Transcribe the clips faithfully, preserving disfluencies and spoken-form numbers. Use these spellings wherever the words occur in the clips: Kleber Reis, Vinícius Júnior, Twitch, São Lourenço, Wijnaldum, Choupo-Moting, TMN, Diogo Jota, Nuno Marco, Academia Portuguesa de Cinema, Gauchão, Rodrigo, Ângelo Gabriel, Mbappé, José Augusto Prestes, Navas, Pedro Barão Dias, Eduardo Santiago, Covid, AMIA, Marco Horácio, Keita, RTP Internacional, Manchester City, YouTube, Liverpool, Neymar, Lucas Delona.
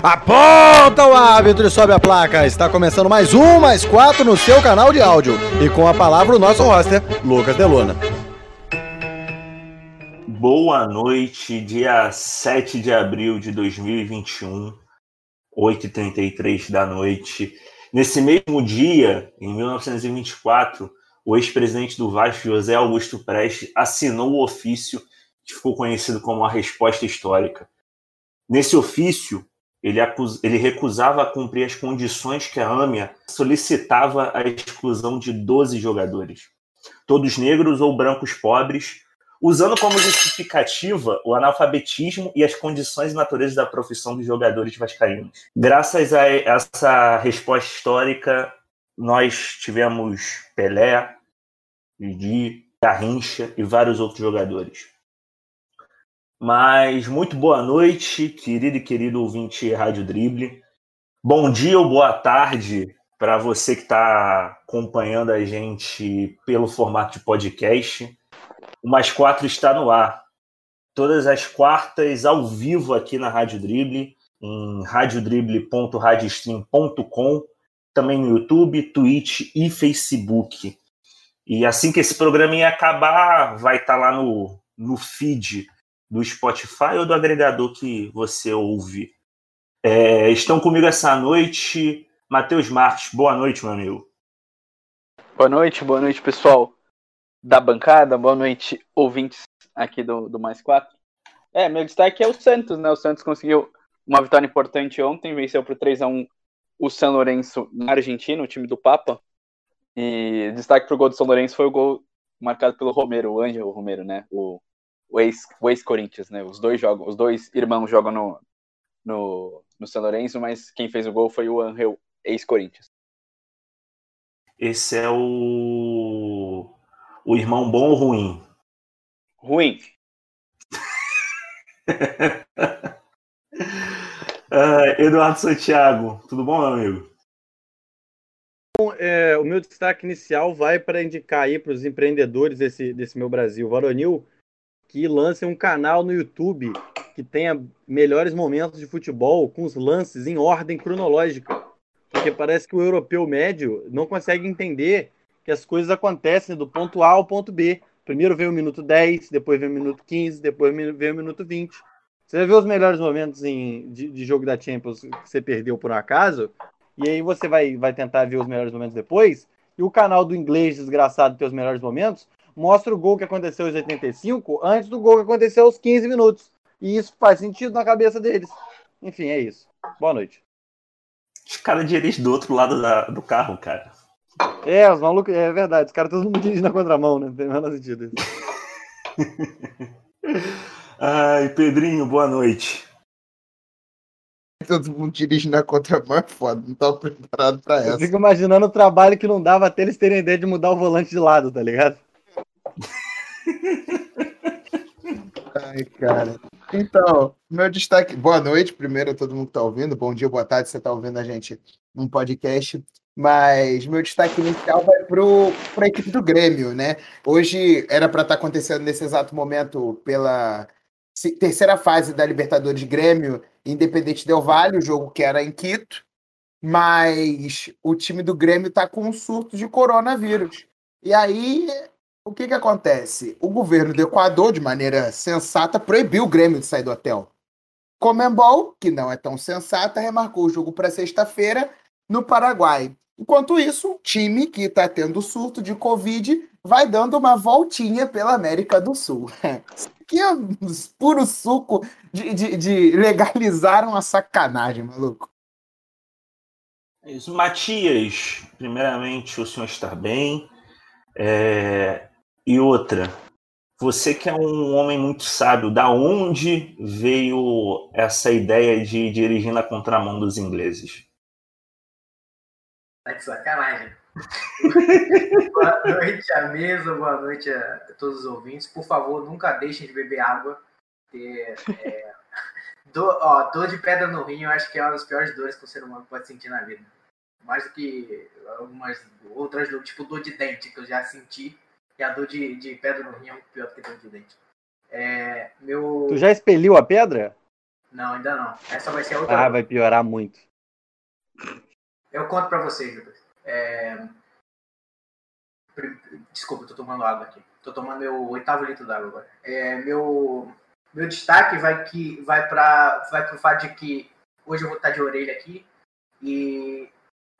Aponta o árbitro e sobe a placa. Está começando mais um, mais quatro no seu canal de áudio. E com a palavra o nosso roster, Lucas Delona. Boa noite, dia sete de abril de dois mil e vinte e um, oito e trinta e três da noite. Nesse mesmo dia, em mil novecentos e vinte e quatro, o ex-presidente do Vasco, José Augusto Prestes, assinou o ofício que ficou conhecido como a Resposta Histórica. Nesse ofício, ele, acus... ele recusava cumprir as condições que a AMIA solicitava a exclusão de doze jogadores, todos negros ou brancos pobres, usando como justificativa o analfabetismo e as condições e natureza da profissão dos jogadores vascaínos. Graças a essa resposta histórica, nós tivemos Pelé, Didi, Garrincha e vários outros jogadores. Mas muito boa noite, querido e querido ouvinte Rádio Dribble. Bom dia ou boa tarde para você que está acompanhando a gente pelo formato de podcast. O Mais quatro está no ar, todas as quartas, ao vivo aqui na Rádio Dribble, em rádio dribble ponto rádio stream ponto com, também no YouTube, Twitch e Facebook. E assim que esse programa ia acabar, vai estar lá no, no feed do Spotify ou do agregador que você ouve. É, estão comigo essa noite, Matheus Marques. Boa noite, meu amigo. Boa noite, boa noite, pessoal da bancada, boa noite, ouvintes aqui do, do Mais quatro. É, meu destaque é o Santos, né? O Santos conseguiu uma vitória importante ontem, venceu por três a um o São Lourenço na Argentina, o time do Papa. E destaque pro gol do São Lourenço foi o gol marcado pelo Romero, o Ângelo Romero, né? O, o, ex, o ex-Corinthians, né? Os dois jogam, os dois irmãos jogam no, no, no São Lourenço, mas quem fez o gol foi o Ângelo, ex-Corinthians. Esse é o... O irmão bom ou ruim? Ruim. uh, Eduardo Santiago, tudo bom, meu amigo? Bom, é, o meu destaque inicial vai para indicar aí para os empreendedores desse, desse meu Brasil varonil que lancem um canal no YouTube que tenha melhores momentos de futebol com os lances em ordem cronológica. Porque parece que o europeu médio não consegue entender que as coisas acontecem do ponto A ao ponto B. Primeiro vem o minuto dez, depois vem o minuto quinze, depois vem o minuto vinte. Você vai ver os melhores momentos em, de, de jogo da Champions que você perdeu por um acaso, e aí você vai, vai tentar ver os melhores momentos depois, e o canal do inglês desgraçado tem os melhores momentos, mostra o gol que aconteceu aos oitenta e cinco antes do gol que aconteceu aos quinze minutos. E isso faz sentido na cabeça deles. Enfim, é isso. Boa noite. Os caras dirigem do outro lado da, do carro, cara. É, os malucos, é verdade, os caras todo mundo dirige na contramão, né? Não tem nada sentido isso. Ai, Pedrinho, boa noite. Todo mundo dirige na contramão é foda, não tava preparado pra essa. Eu fico imaginando o trabalho que não dava até eles terem a ideia de mudar o volante de lado, tá ligado? Ai, cara. Então, meu destaque, boa noite primeiro a todo mundo que tá ouvindo, bom dia, boa tarde, você tá ouvindo a gente num podcast. Mas meu destaque inicial vai para a equipe do Grêmio, né? Hoje era para estar acontecendo nesse exato momento pela terceira fase da Libertadores Grêmio, Independente Del Valle, o jogo que era em Quito, mas o time do Grêmio está com um surto de coronavírus. E aí, o que, que acontece? O governo do Equador, de maneira sensata, proibiu o Grêmio de sair do hotel. Conmebol, que não é tão sensata, remarcou o jogo para sexta-feira no Paraguai. Enquanto isso, o time que está tendo surto de Covid vai dando uma voltinha pela América do Sul. Isso aqui é um puro suco de, de, de legalizar uma sacanagem, maluco. Isso, Matias, primeiramente, o senhor está bem. É... E outra, você que é um homem muito sábio, da onde veio essa ideia de dirigir na contramão dos ingleses? Tá de sacanagem. Boa noite à mesa, boa noite a todos os ouvintes. Por favor, nunca deixem de beber água. Ter, é, do, ó, dor de pedra no rim, eu acho que é uma das piores dores que o ser humano pode sentir na vida. Mais do que algumas outras dores, tipo dor de dente, que eu já senti. E a dor de, de pedra no rim é muito pior do que dor de dente. É, meu... Tu já expeliu a pedra? Não, ainda não. Essa vai ser a outra. Ah, vai piorar muito. Eu conto pra vocês, Lucas. É... Desculpa, tô tomando água aqui. Tô tomando meu oitavo litro d'água agora. É, meu, meu destaque vai, que, vai, pra, vai pro fato de que hoje eu vou estar de orelha aqui. E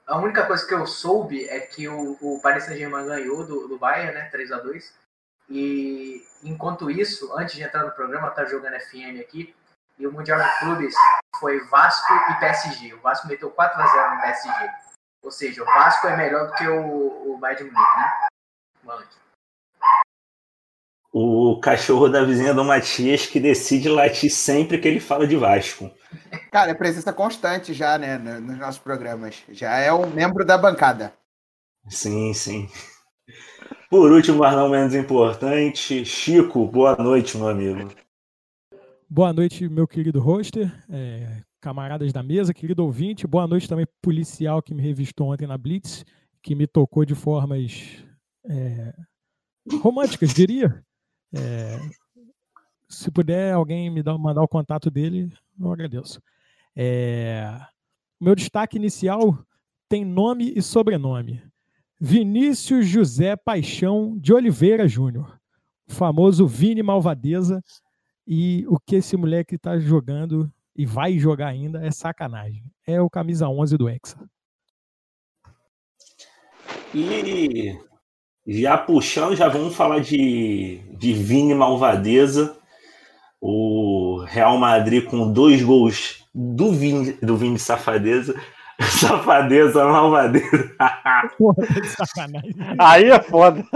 a única coisa que eu soube é que o, o Paris Saint-Germain ganhou do, do Bayern, né? três a dois. E enquanto isso, antes de entrar no programa, tá jogando F M aqui. E o Mundial de Clubes foi Vasco e P S G. O Vasco meteu quatro a zero no P S G. Ou seja, o Vasco é melhor do que o, o Bayern de Munique, né? Mano. O cachorro da vizinha do Matias que decide latir sempre que ele fala de Vasco. Cara, é presença constante já, né? Nos nossos programas. Já é um membro da bancada. Sim, sim. Por último, mas não menos importante, Chico, boa noite, meu amigo. Boa noite, meu querido hoster, é, camaradas da mesa, querido ouvinte. Boa noite também, policial que me revistou ontem na Blitz, que me tocou de formas é, românticas, diria. É, se puder alguém me dar, mandar o contato dele, eu agradeço. É, meu destaque inicial tem nome e sobrenome. Vinícius José Paixão de Oliveira Júnior, o famoso Vini Malvadeza. E o que esse moleque tá jogando e vai jogar ainda é sacanagem. É o camisa onze do Hexa. E já puxando, já vamos falar de, de Vini Malvadeza. O Real Madrid com dois gols do Vini, do Vini Safadeza. Safadeza, Malvadeza. Porra, que sacanagem. Aí é foda.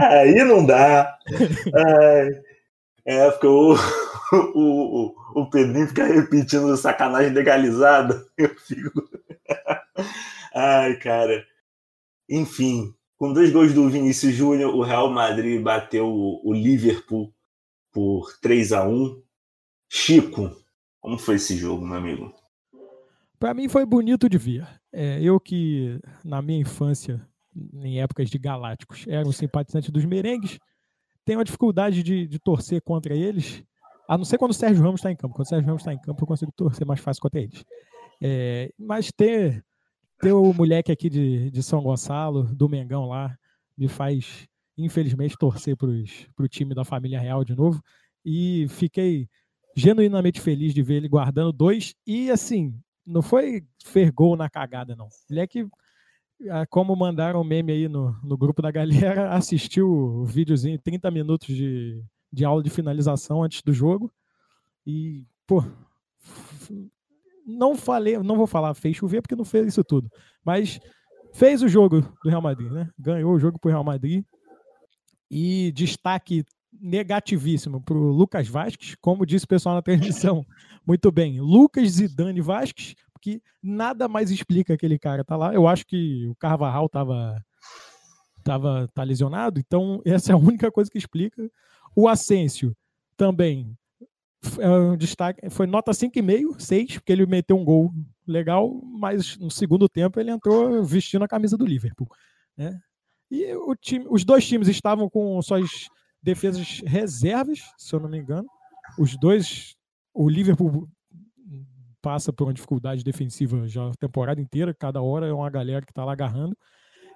Aí não dá. É... É, porque o, o, o, o Pedrinho fica repetindo sacanagem legalizada. Eu fico... Ai, cara. Enfim, com dois gols do Vinícius Júnior, o Real Madrid bateu o, o Liverpool por três a um. Chico, como foi esse jogo, meu amigo? Para mim foi bonito de ver. É, eu que, na minha infância, em épocas de galácticos, era um simpatizante dos merengues, tenho uma dificuldade de, de torcer contra eles, a não ser quando o Sérgio Ramos está em campo. Quando o Sérgio Ramos está em campo, eu consigo torcer mais fácil contra eles. É, mas ter, ter o moleque aqui de, de São Gonçalo, do Mengão lá, me faz, infelizmente, torcer para o time da família real de novo. E fiquei genuinamente feliz de ver ele guardando dois. E, assim, não foi fergou na cagada, não. Ele é que... Como mandaram o meme aí no, no grupo da galera, assistiu o videozinho, trinta minutos de, de aula de finalização antes do jogo. E, pô, não falei, não vou falar fez chover porque não fez isso tudo. Mas fez o jogo do Real Madrid, né? Ganhou o jogo pro Real Madrid. E destaque negativíssimo pro Lucas Vázquez, como disse o pessoal na transmissão. Muito bem, Lucas Zidane Vázquez. Que nada mais explica aquele cara tá lá. Eu acho que o Carvajal tava, tava, tá lesionado, então essa é a única coisa que explica. O Asensio também é um destaque, foi nota cinco vírgula cinco, seis, porque ele meteu um gol legal, mas no segundo tempo ele entrou vestindo a camisa do Liverpool, né? E o time, os dois times estavam com suas defesas reservas, se eu não me engano. Os dois, o Liverpool passa por uma dificuldade defensiva já a temporada inteira, cada hora é uma galera que está lá agarrando.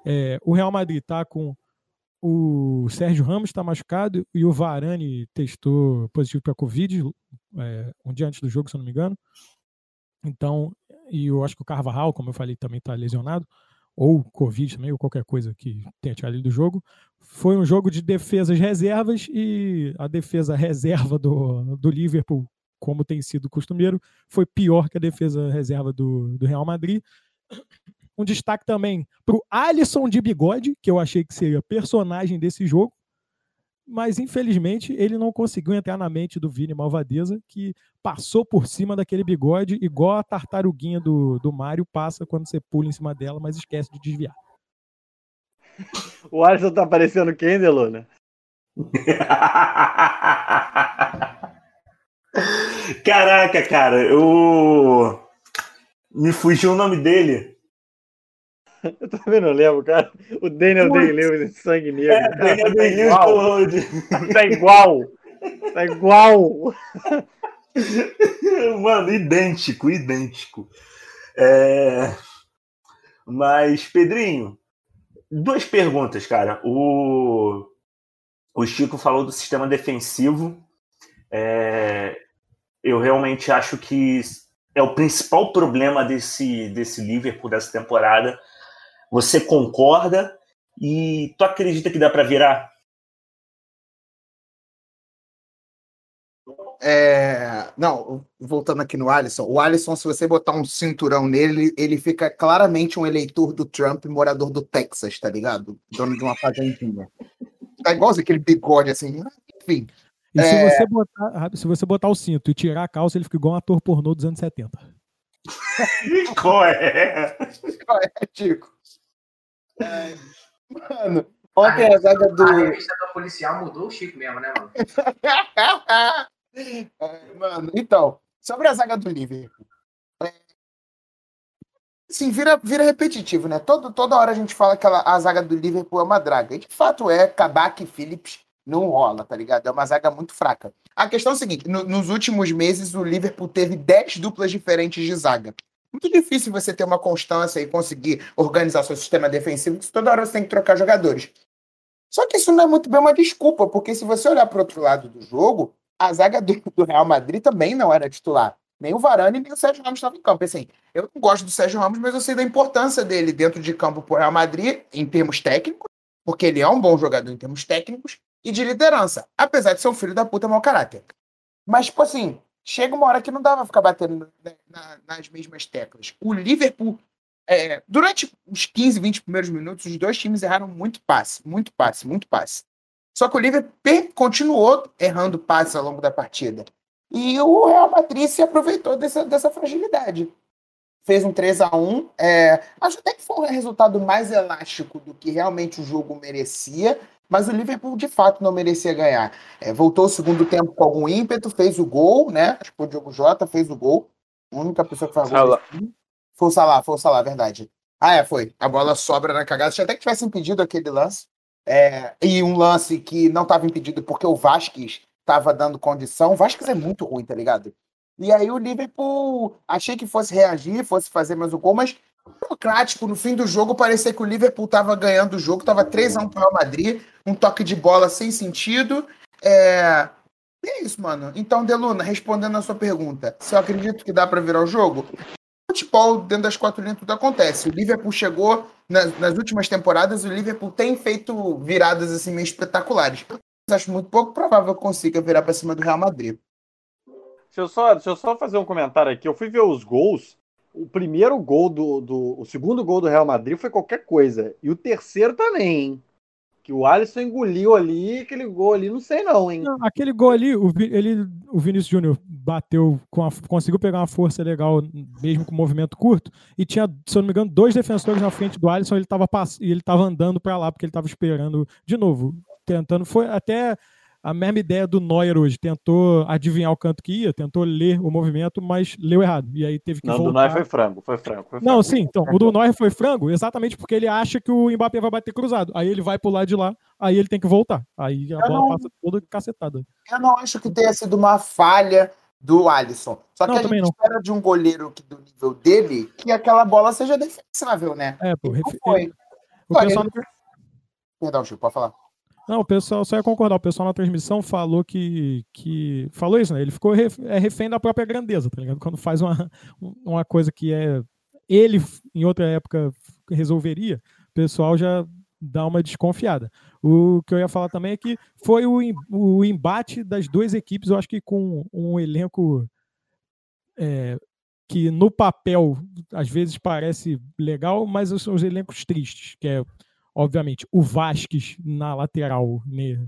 É, o Real Madrid está com o Sérgio Ramos, está machucado, e o Varane testou positivo para a Covid, é, um dia antes do jogo, se eu não me engano. Então, e eu acho que o Carvajal, como eu falei, também está lesionado, ou Covid também, ou qualquer coisa que tenha tirado ele do jogo. Foi um jogo de defesas reservas, e a defesa reserva do, do Liverpool, como tem sido costumeiro, foi pior que a defesa reserva do, do Real Madrid. Um destaque também para o Alisson de bigode, que eu achei que seria personagem desse jogo, mas infelizmente ele não conseguiu entrar na mente do Vini Malvadeza, que passou por cima daquele bigode, igual a tartaruguinha do, do Mario passa quando você pula em cima dela, mas esquece de desviar. O Alisson tá parecendo quem, Delona? Caraca, cara, eu... me fugiu o nome dele. Eu também não lembro, cara. O Daniel Day-Lewis de sangue negro. É, cara, Daniel Day-Lewis tá igual. Tá igual. Tá igual. Mano, idêntico, idêntico. É... Mas, Pedrinho, duas perguntas, cara. O, o Chico falou do sistema defensivo. É... Eu realmente acho que é o principal problema desse, desse Liverpool dessa temporada. Você concorda? E tu acredita que dá para virar? É, não, voltando aqui no Alisson. O Alisson, se você botar um cinturão nele, ele fica claramente um eleitor do Trump, morador do Texas, tá ligado? Dono de uma fazendinha. Tá igualzinho aquele bigode, assim. Enfim. E é... se, você botar, se você botar o cinto e tirar a calça, ele fica igual um ator pornô dos anos setenta. Qual é? Qual é, Tico? É... Mano, ontem a, a zaga do... A revista do policial mudou o Chico mesmo, né, mano? É, mano, então, sobre a zaga do Liverpool. É, assim, vira, vira repetitivo, né? Todo, toda hora a gente fala que ela, a zaga do Liverpool é uma draga. E de fato é, Kabak e Phillips não rola, tá ligado? É uma zaga muito fraca. A questão é a seguinte, no, nos últimos meses o Liverpool teve dez duplas diferentes de zaga. Muito difícil você ter uma constância e conseguir organizar seu sistema defensivo, porque toda hora você tem que trocar jogadores. Só que isso não é muito bem uma desculpa, porque se você olhar para o outro lado do jogo, a zaga do, do Real Madrid também não era titular. Nem o Varane, nem o Sérgio Ramos estavam em campo. Assim, eu não gosto do Sérgio Ramos, mas eu sei da importância dele dentro de campo para o Real Madrid, em termos técnicos, porque ele é um bom jogador em termos técnicos, e de liderança, apesar de ser um filho da puta mau caráter. Mas, tipo assim... Chega uma hora que não dava ficar batendo na, na, nas mesmas teclas. O Liverpool, é, durante os quinze, vinte primeiros minutos, os dois times erraram muito passe, muito passe, muito passe. Só que o Liverpool continuou errando passes ao longo da partida. E o Real Madrid se aproveitou dessa, dessa fragilidade. Fez um três a um. É, acho até que foi um resultado mais elástico do que realmente o jogo merecia. Mas o Liverpool, de fato, não merecia ganhar. É, voltou o segundo tempo com algum ímpeto, fez o gol, né? Acho que foi o Diogo Jota, fez o gol. A única pessoa que faz gol foi o Salah, foi o Salah, verdade. Ah, é, foi. A bola sobra na cagada. Se até que tivesse impedido aquele lance. É, e um lance que não estava impedido porque o Vázquez estava dando condição. O Vázquez é muito ruim, tá ligado? E aí o Liverpool, achei que fosse reagir, fosse fazer mais um gol, mas... Burocrático, no fim do jogo parecia que o Liverpool estava ganhando o jogo, estava três a um para o Real Madrid, um toque de bola sem sentido. É... E é isso, mano. Então, Deluna, respondendo a sua pergunta, se eu acredito que dá para virar o jogo, futebol dentro das quatro linhas tudo acontece. O Liverpool chegou, nas, nas últimas temporadas, o Liverpool tem feito viradas assim meio espetaculares. Mas acho muito pouco provável que consiga virar para cima do Real Madrid. Deixa eu só, deixa eu só fazer um comentário aqui. Eu fui ver os gols. O primeiro gol do, do... O segundo gol do Real Madrid foi qualquer coisa. E o terceiro também, hein? Que o Alisson engoliu ali, aquele gol ali, não sei não, hein? Não, aquele gol ali, o, ele, o Vinícius Júnior bateu, com a, conseguiu pegar uma força legal, mesmo com movimento curto, e tinha, se eu não me engano, dois defensores na frente do Alisson, ele tava, pass... ele tava andando pra lá, porque ele tava esperando de novo, tentando, foi até... A mesma ideia do Neuer hoje, tentou adivinhar o canto que ia, tentou ler o movimento, mas leu errado, e aí teve que não, voltar. Não, do Neuer foi frango, foi frango, foi frango. Não, sim, então, o do Neuer foi frango exatamente porque ele acha que o Mbappé vai bater cruzado, aí ele vai pro lado de lá, aí ele tem que voltar, aí a eu bola não... passa toda cacetada. Eu não acho que tenha sido uma falha do Alisson, só que não, a gente não. espera de um goleiro que, do nível dele, que aquela bola seja defensável, né? É, pô, não foi. O Olha, pessoal... ele... Perdão, Chico, pode falar. Não, o pessoal, só ia concordar, o pessoal na transmissão falou que, que falou isso, né? Ele ficou ref, é refém da própria grandeza, tá ligado? Quando faz uma, uma coisa que é ele, em outra época, resolveria, o pessoal já dá uma desconfiada. O que eu ia falar também é que foi o, o embate das duas equipes, eu acho que com um elenco é, que no papel, às vezes parece legal, mas são os elencos tristes, que é obviamente, o Vázquez na lateral, né,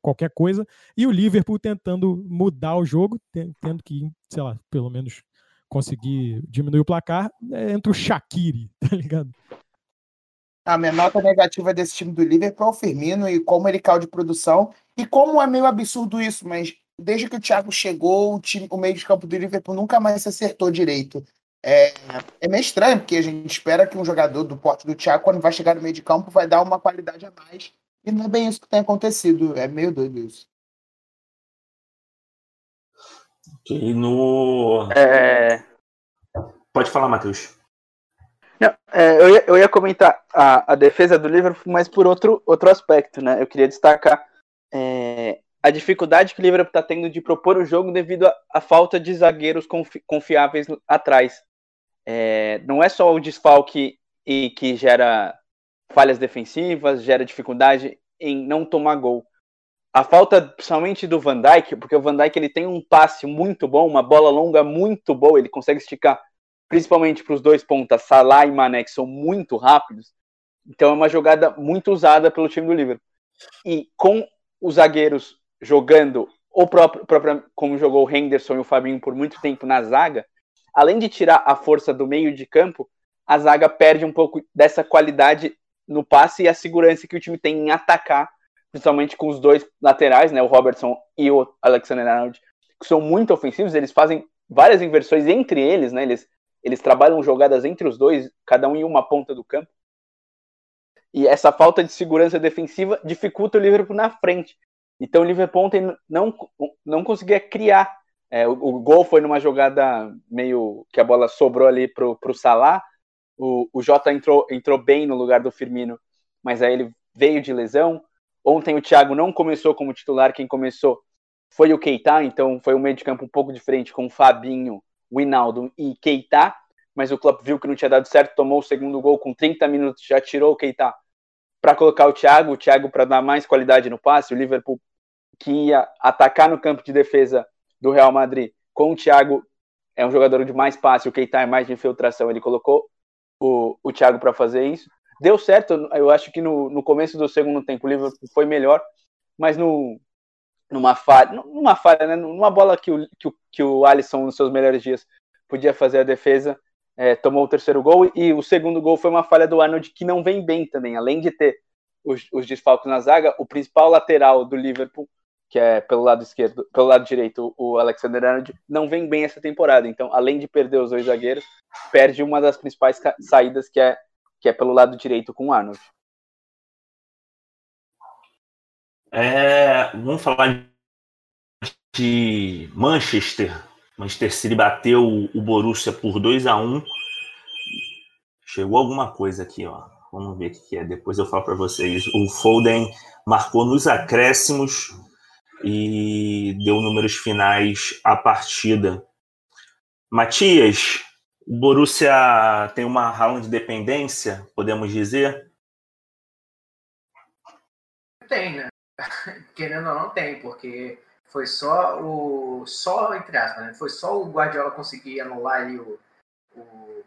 qualquer coisa, e o Liverpool tentando mudar o jogo, tendo que, sei lá, pelo menos conseguir diminuir o placar, é, entre o Shaqiri, tá ligado? A minha nota negativa desse time do Liverpool é o Firmino e como ele caiu de produção, e como é meio absurdo isso, mas desde que o Thiago chegou, o, time, o meio de campo do Liverpool nunca mais se acertou direito. É, é meio estranho, porque a gente espera que um jogador do porte do Thiago, quando vai chegar no meio de campo, vai dar uma qualidade a mais. E não é bem isso que tem acontecido. É meio doido isso. E no... É... Pode falar, Matheus. Não, é, eu, ia, eu ia comentar a, a defesa do Liverpool, mas por outro, outro aspecto, né? Eu queria destacar é, a dificuldade que o Liverpool está tendo de propor o jogo devido à falta de zagueiros confi, confiáveis atrás. É, não é só o desfalque e que gera falhas defensivas, gera dificuldade em não tomar gol. A falta, principalmente do Van Dijk, porque o Van Dijk ele tem um passe muito bom, uma bola longa muito boa, ele consegue esticar principalmente para os dois pontas, Salah e Mané, que são muito rápidos. Então é uma jogada muito usada pelo time do Liverpool. E com os zagueiros jogando, ou próprio, próprio, como jogou o Henderson e o Fabinho por muito tempo na zaga, além de tirar a força do meio de campo, a zaga perde um pouco dessa qualidade no passe e a segurança que o time tem em atacar, principalmente com os dois laterais, né, o Robertson e o Alexander-Arnold, que são muito ofensivos, eles fazem várias inversões entre eles, né, eles, eles trabalham jogadas entre os dois, cada um em uma ponta do campo, e essa falta de segurança defensiva dificulta o Liverpool na frente. Então o Liverpool ontem não, não conseguia criar, é, o, o gol foi numa jogada meio que a bola sobrou ali pro, pro Salah, o, o Jota entrou, entrou bem no lugar do Firmino, mas aí ele veio de lesão. Ontem o Thiago não começou como titular, quem começou foi o Keita, então foi um meio de campo um pouco diferente com o Fabinho, o Wijnaldum e Keita, mas o Klopp viu que não tinha dado certo, tomou o segundo gol com trinta minutos, já tirou o Keita para colocar o Thiago, o Thiago para dar mais qualidade no passe, o Liverpool que ia atacar no campo de defesa do Real Madrid com o Thiago, é um jogador de mais passe, o Keita é mais de infiltração, ele colocou o, o Thiago para fazer isso. Deu certo, eu acho que no, no começo do segundo tempo o Liverpool foi melhor, mas no, numa falha, numa, falha né, numa bola que o, que, o, que o Alisson, nos seus melhores dias, podia fazer a defesa, é, tomou o terceiro gol, e o segundo gol foi uma falha do Arnold, que não vem bem também, além de ter os, os desfalques na zaga, o principal lateral do Liverpool, que é pelo lado esquerdo, pelo lado direito, o Alexander-Arnold, não vem bem essa temporada, então, além de perder os dois zagueiros, perde uma das principais ca- saídas, que é que é pelo lado direito com o Arnold. É, vamos falar de Manchester. Manchester City bateu o Borussia por dois a um. Chegou alguma coisa aqui, ó. Vamos ver o que é. Depois eu falo para vocês. O Foden marcou nos acréscimos e deu números finais à partida. Matias, o Borussia tem uma Haaland de dependência, podemos dizer? Tem, né? Querendo ou não, tem, porque foi só o... Só, entre aspas, né? Foi só o Guardiola conseguir anular ali o, o,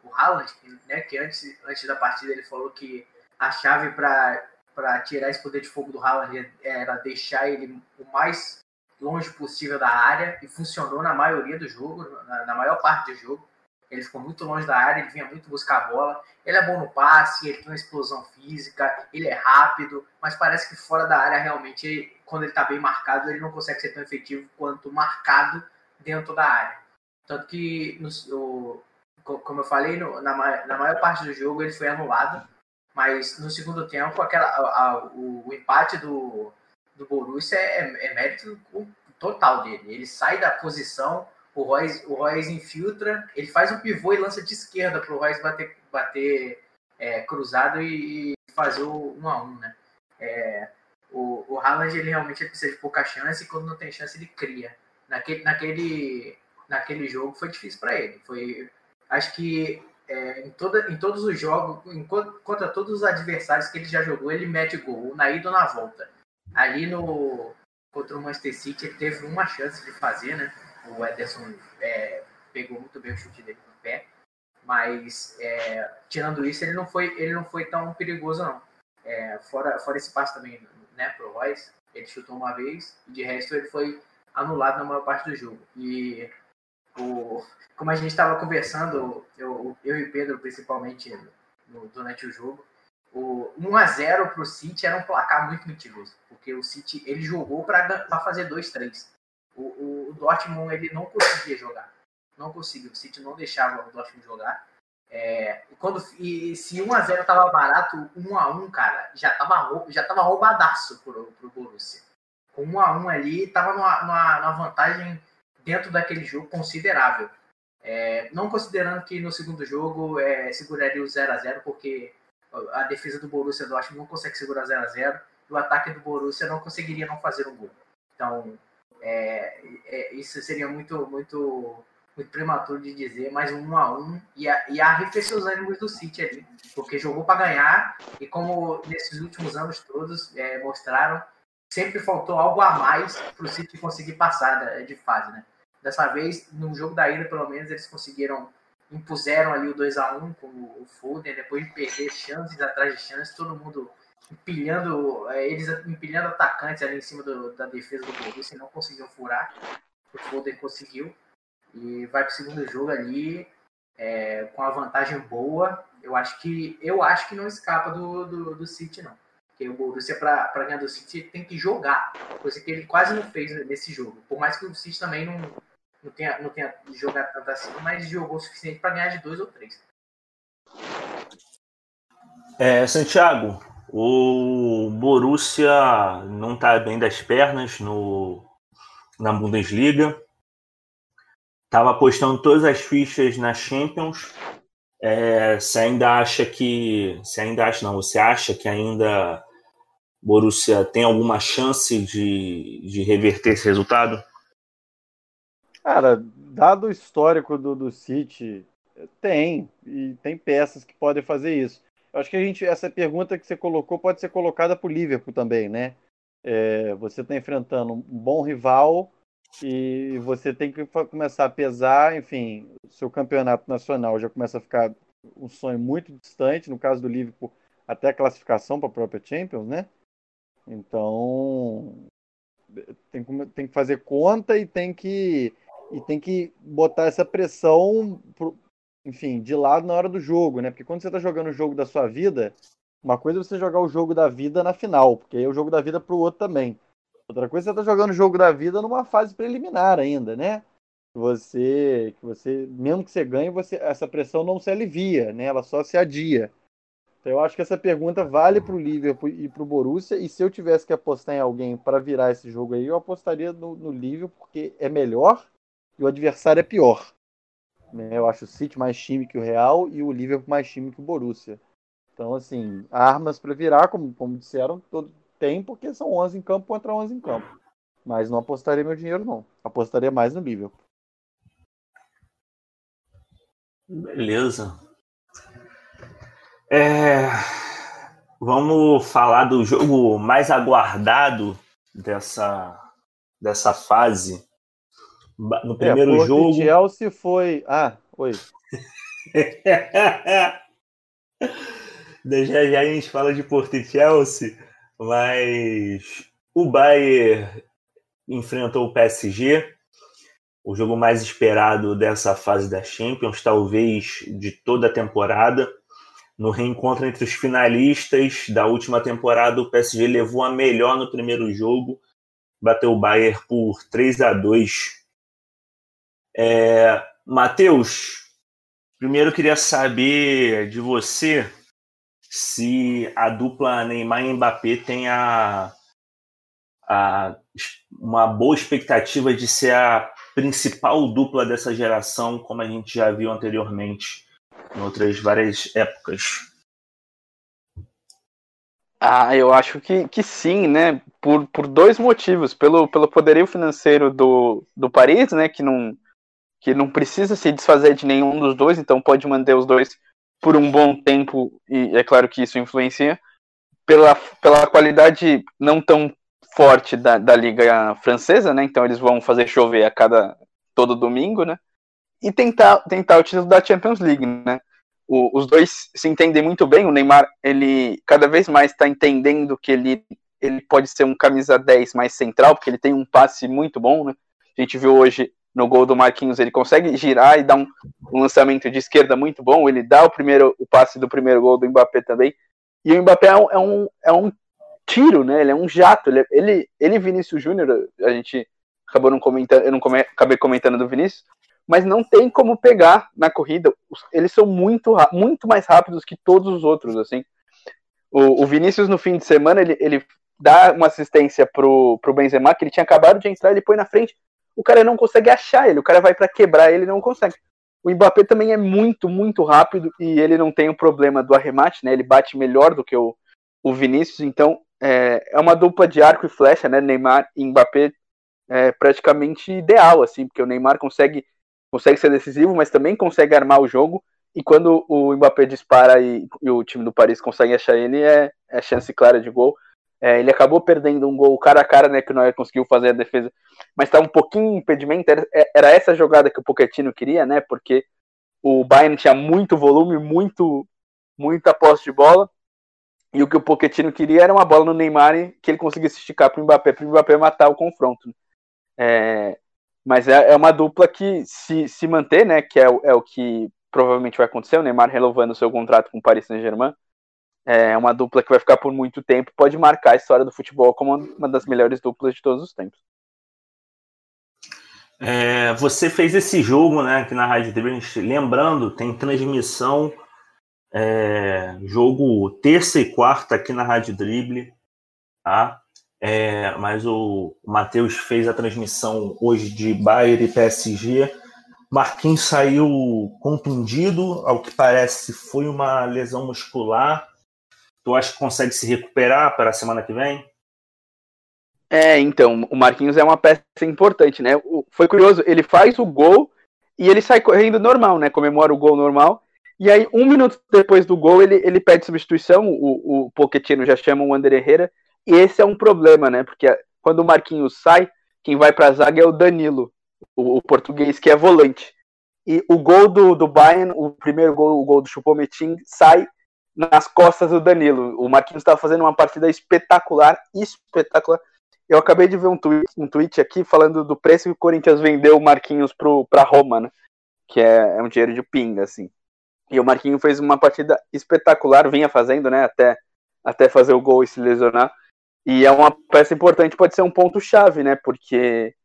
o Haaland, né? Que antes, antes da partida ele falou que a chave para tirar esse poder de fogo do Haaland era deixar ele o mais longe possível da área, e funcionou na maioria do jogo, na, na maior parte do jogo. Ele ficou muito longe da área, ele vinha muito buscar a bola, ele é bom no passe, ele tem uma explosão física, ele é rápido, mas parece que fora da área realmente, ele, quando ele está bem marcado, ele não consegue ser tão efetivo quanto marcado dentro da área. Tanto que, no, o, como eu falei, no, na, na maior parte do jogo ele foi anulado, mas no segundo tempo aquela, a, a, o, o empate do, do Borussia é, é mérito total dele, ele sai da posição... O Royce, o Royce infiltra, ele faz um pivô e lança de esquerda para o Royce bater, bater é, cruzado e, e fazer o um a um, né? É, o, o Haaland, ele realmente precisa de pouca chance e quando não tem chance ele cria. Naquele, naquele, naquele jogo foi difícil para ele. Foi, acho que é, em, toda, em todos os jogos, em, contra todos os adversários que ele já jogou, ele mete gol, na ida ou na volta. Ali no, contra o Manchester City, ele teve uma chance de fazer, né? O Ederson é, pegou muito bem o chute dele no pé, mas é, tirando isso, ele não foi, ele não foi tão perigoso, não. É, fora, fora esse passe também, né, pro Royce, ele chutou uma vez, e de resto ele foi anulado na maior parte do jogo. E o, como a gente estava conversando, eu, eu e Pedro, principalmente no, durante o jogo, o um a zero pro City era um placar muito mentiroso, porque o City ele jogou para fazer dois a três. O, o, o Dortmund ele não conseguia jogar, não conseguia, o City não deixava o Dortmund jogar, é, quando, e se um a zero tava barato, um a um, cara, já tava, já tava roubadaço pro, pro Borussia, com um a um ali, tava numa, numa, numa vantagem dentro daquele jogo considerável. É, não considerando que no segundo jogo é, seguraria o zero a zero, porque a defesa do Borussia do Dortmund não consegue segurar zero a zero, e o ataque do Borussia não conseguiria não fazer um gol. Então, é, é, isso seria muito, muito, muito prematuro de dizer, mas um a um, e, a, e arrefeceu os ânimos do City ali, porque jogou para ganhar, e como nesses últimos anos todos é, mostraram, sempre faltou algo a mais para o City conseguir passar de fase, né? Dessa vez, no jogo da ida, pelo menos, eles conseguiram, impuseram ali o dois a um com o Foden, depois de perder chances atrás de chances, todo mundo empilhando, eles empilhando atacantes ali em cima do, da defesa do Borussia, não conseguiam furar, o Foden conseguiu, e vai para o segundo jogo ali, é, com a vantagem boa, eu acho que, eu acho que não escapa do, do, do City, não. Porque o Borussia, para ganhar do City, tem que jogar, coisa que ele quase não fez nesse jogo. Por mais que o City também não, não, tenha, não tenha jogado tanto assim, mas jogou o suficiente para ganhar de dois ou três. É, Santiago, o Borussia não está bem das pernas no, na Bundesliga. Estava apostando todas as fichas na Champions. É, você ainda acha que... Você ainda acha, não, você acha que ainda... Borussia tem alguma chance de, de reverter esse resultado? Cara, dado o histórico do, do City, tem, e tem peças que podem fazer isso. Eu acho que a gente, essa pergunta que você colocou pode ser colocada para o Liverpool também, né? É, você está enfrentando um bom rival e você tem que começar a pesar, enfim, seu campeonato nacional já começa a ficar um sonho muito distante, no caso do Liverpool, até a classificação para a própria Champions, né? Então, tem que, tem que fazer conta e tem que, e tem que botar essa pressão, pro, enfim, de lado na hora do jogo, né? Porque quando você está jogando o jogo da sua vida, uma coisa é você jogar o jogo da vida na final, porque aí é o jogo da vida para o outro também. Outra coisa é você está jogando o jogo da vida numa fase preliminar ainda, né? Você, você, mesmo que você ganhe, você, essa pressão não se alivia, né? Ela só se adia. Eu acho que essa pergunta vale para o Liverpool e para o Borussia, e se eu tivesse que apostar em alguém para virar esse jogo aí, eu apostaria no, no Liverpool, porque é melhor e o adversário é pior. Eu acho o City mais time que o Real e o Liverpool mais time que o Borussia. Então, assim, armas para virar, como, como disseram, todo, tem, porque são onze em campo contra onze em campo. Mas não apostaria meu dinheiro, não. Apostaria mais no Liverpool. Beleza. É, vamos falar do jogo mais aguardado dessa, dessa fase. No primeiro é, jogo... O Chelsea foi... Ah, oi. já, já a gente fala de Porto e Chelsea, mas o Bayern enfrentou o P S G, o jogo mais esperado dessa fase da Champions, talvez de toda a temporada. No reencontro entre os finalistas da última temporada, o P S G levou a melhor no primeiro jogo, bateu o Bayern por três a dois. É, Matheus, primeiro eu queria saber de você se a dupla Neymar e Mbappé tem a, a, uma boa expectativa de ser a principal dupla dessa geração, como a gente já viu anteriormente em outras várias épocas. Ah, eu acho que, que sim, né? Por, por dois motivos. Pelo, pelo poderio financeiro do, do Paris, né? Que não, que não precisa se desfazer de nenhum dos dois, então pode manter os dois por um bom tempo, e é claro que isso influencia. Pela, pela qualidade não tão forte da, da Liga Francesa, né? Então eles vão fazer chover a cada, todo domingo, né? E tentar, tentar o título da Champions League, né? O, os dois se entendem muito bem. O Neymar, ele cada vez mais está entendendo que ele, ele pode ser um camisa dez mais central, porque ele tem um passe muito bom, né? A gente viu hoje no gol do Marquinhos, ele consegue girar e dar um, um lançamento de esquerda muito bom. Ele dá o, primeiro, o passe do primeiro gol do Mbappé também. E o Mbappé é um, é um, é um tiro, né? Ele é um jato. Ele, ele, ele Vinícius Júnior, a gente acabou não comentando, eu não come, acabei comentando do Vinícius, mas não tem como pegar na corrida. Eles são muito, muito mais rápidos que todos os outros, assim. O, o Vinícius, no fim de semana, ele, ele dá uma assistência pro, pro Benzema, que ele tinha acabado de entrar, ele põe na frente, o cara não consegue achar ele, o cara vai pra quebrar ele e não consegue. O Mbappé também é muito, muito rápido e ele não tem o problema do arremate, né? Ele bate melhor do que o, o Vinícius, então é, é uma dupla de arco e flecha, né? Neymar e Mbappé é praticamente ideal, assim, porque o Neymar consegue, consegue ser decisivo, mas também consegue armar o jogo, e quando o Mbappé dispara e, e o time do Paris consegue achar ele, é, é chance clara de gol. É, ele acabou perdendo um gol cara a cara, né, que o Neuer conseguiu fazer a defesa, mas estava um pouquinho em impedimento, era, era essa jogada que o Pochettino queria, né, porque o Bayern tinha muito volume, muito, muita posse de bola, e o que o Pochettino queria era uma bola no Neymar que ele conseguisse esticar para o Mbappé, para o Mbappé matar o confronto. É, mas é, é uma dupla que se, se manter, né, que é, é o que provavelmente vai acontecer, o Neymar renovando seu contrato com o Paris Saint-Germain, é uma dupla que vai ficar por muito tempo, pode marcar a história do futebol como uma das melhores duplas de todos os tempos. É, você fez esse jogo, né, aqui na Rádio Dribble, lembrando, tem transmissão, é, jogo terça e quarta aqui na Rádio Dribble, tá? É, mas o Matheus fez a transmissão hoje de Bayern e P S G. Marquinhos saiu contundido, ao que parece foi uma lesão muscular. Tu acha que consegue se recuperar para a semana que vem? É, então, o Marquinhos é uma peça importante, né? Foi curioso, ele faz o gol e ele sai correndo normal, né? Comemora o gol normal. E aí, um minuto depois do gol, ele, ele pede substituição, o, o Pochettino já chama o Ander Herrera. E esse é um problema, né? Porque quando o Marquinhos sai, quem vai pra zaga é o Danilo, o, o português que é volante. E o gol do, do Bayern, o primeiro gol, o gol do Choupo-Moting, sai nas costas do Danilo. O Marquinhos estava fazendo uma partida espetacular, espetacular. Eu acabei de ver um tweet, um tweet aqui falando do preço que o Corinthians vendeu o Marquinhos pro, pra Roma, né? Que é, é um dinheiro de pinga, assim. E o Marquinhos fez uma partida espetacular, vinha fazendo, né? Até, até fazer o gol e se lesionar. E é uma peça importante, pode ser um ponto-chave, né? Porque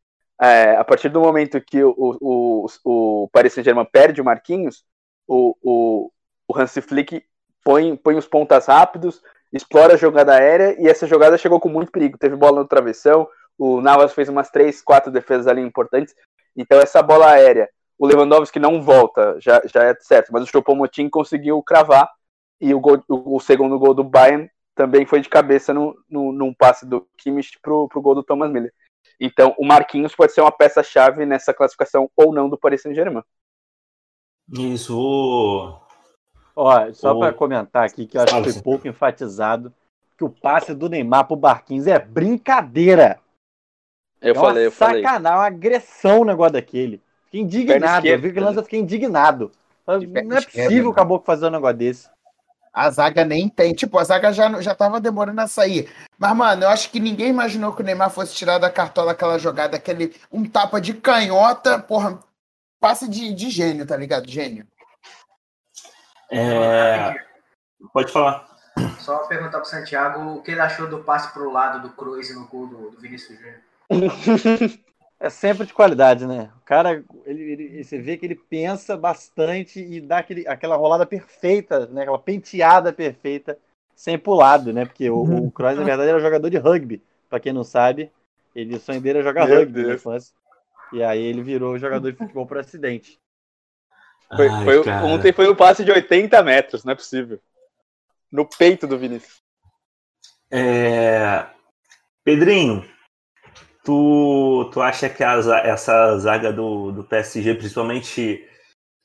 é, a partir do momento que o, o, o Paris Saint-Germain perde o Marquinhos, o, o, o Hansi Flick põe, põe os pontas rápidos, explora a jogada aérea, e essa jogada chegou com muito perigo. Teve bola no travessão, o Navas fez umas três, quatro defesas ali importantes. Então essa bola aérea, o Lewandowski não volta, já, já é certo, mas o Choupo-Moting conseguiu cravar, e o, gol, o, o segundo gol do Bayern também foi de cabeça no, no, num passe do Kimmich pro, pro gol do Thomas Müller. Então, o Marquinhos pode ser uma peça-chave nessa classificação ou não do Paris Saint-Germain. Isso. Ó, só oh. para comentar aqui, que eu acho que foi pouco enfatizado, que o passe do Neymar pro Marquinhos é brincadeira. Eu é falei, eu sacanagem, falei. Sacanagem, uma agressão o negócio daquele. Fiquei indignado. Eu vi que lança, fiquei indignado. Não é possível o caboclo fazer um negócio desse. A zaga nem tem. Tipo, a zaga já, já tava demorando a sair. Mas, mano, eu acho que ninguém imaginou que o Neymar fosse tirar da cartola aquela jogada, aquele um tapa de canhota, porra, passe de, de gênio, tá ligado? Gênio. É... Pode falar. Só perguntar pro Santiago o que ele achou do passe pro lado do Cruz no gol do, do Vinícius Júnior. É sempre de qualidade, né? O cara, ele, ele, você vê que ele pensa bastante e dá aquele, aquela rolada perfeita, né? Aquela penteada perfeita, sem pulado, né? Porque o, o Kroos, na verdade, era jogador de rugby. Pra quem não sabe, ele, o sonho dele era jogar Meu rugby na infância. E aí ele virou jogador de futebol por acidente. Foi, Ai, foi, ontem foi um passe de oitenta metros, não é possível. No peito do Vinícius. É... Pedrinho... Tu, tu acha que a, essa zaga do, do P S G, principalmente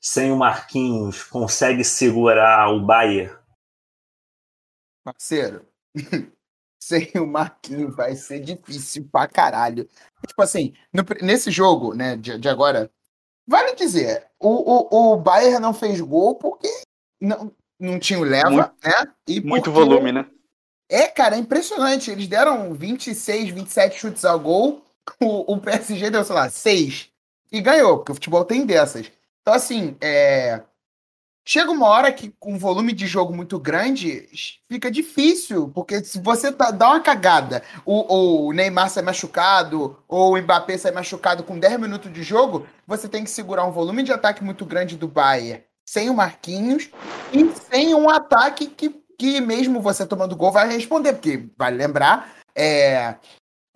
sem o Marquinhos, consegue segurar o Bayern? Parceiro, sem o Marquinhos vai ser difícil pra caralho. Tipo assim, no, nesse jogo, né, de, de agora, vale dizer, o, o, o Bayern não fez gol porque não, não tinha o leva, muito, né? E muito volume, né? É, cara, é impressionante. Eles deram vinte e seis, vinte e sete chutes ao gol. O, o P S G deu, sei lá, seis. E ganhou, porque o futebol tem dessas. Então, assim, é... chega uma hora que com um volume de jogo muito grande, fica difícil. Porque se você tá, dá uma cagada, o, o Neymar sai machucado, ou o Mbappé sai machucado com dez minutos de jogo, você tem que segurar um volume de ataque muito grande do Bayern, sem o Marquinhos, e sem um ataque que... que mesmo você tomando gol vai responder, porque vale lembrar, é,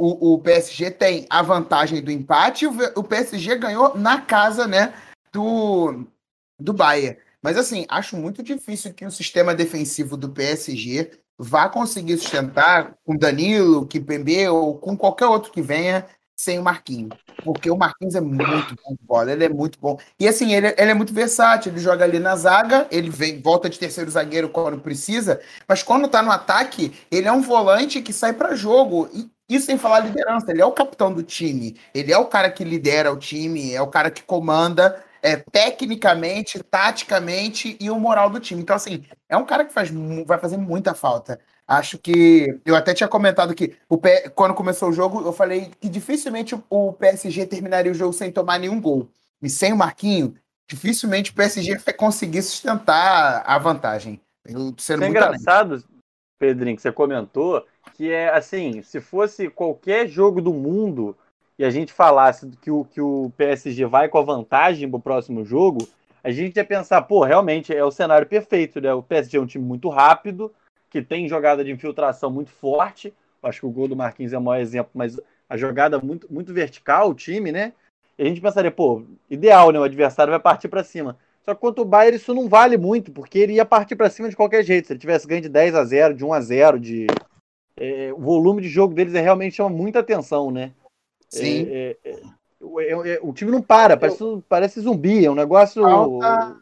o, o P S G tem a vantagem do empate, o, o P S G ganhou na casa, né, do, do Bayern. Mas assim, acho muito difícil que o sistema defensivo do P S G vá conseguir sustentar com Danilo, Kimpembe ou com qualquer outro que venha sem o Marquinhos, porque o Marquinhos é muito bom de bola, ele é muito bom. E assim, ele, ele é muito versátil, ele joga ali na zaga, ele vem, volta de terceiro zagueiro quando precisa, mas quando tá no ataque, ele é um volante que sai para jogo, e isso sem falar liderança, ele é o capitão do time, ele é o cara que lidera o time, é o cara que comanda é, tecnicamente, taticamente e o moral do time. Então assim, é um cara que faz, vai fazer muita falta. Acho que... Eu até tinha comentado que o P... quando começou o jogo, eu falei que dificilmente o P S G terminaria o jogo sem tomar nenhum gol. E sem o Marquinhos, dificilmente o P S G vai conseguir sustentar a vantagem. Eu, sendo muito engraçado, além. Pedrinho, que você comentou, que é assim, se fosse qualquer jogo do mundo e a gente falasse que o, que o P S G vai com a vantagem pro próximo jogo, a gente ia pensar, pô, realmente é o cenário perfeito, né? O P S G é um time muito rápido, que tem jogada de infiltração muito forte. Acho que o gol do Marquinhos é o maior exemplo, mas a jogada muito, muito vertical, o time, né? E a gente pensaria, pô, ideal, né? O adversário vai partir para cima. Só que contra o Bayern isso não vale muito, porque ele ia partir para cima de qualquer jeito. Se ele tivesse ganho de dez a zero, de um a zero, de... É, o volume de jogo deles é, realmente chama muita atenção, né? Sim. É, é, é, é, o time não para, parece, Eu... parece zumbi, é um negócio... Falta...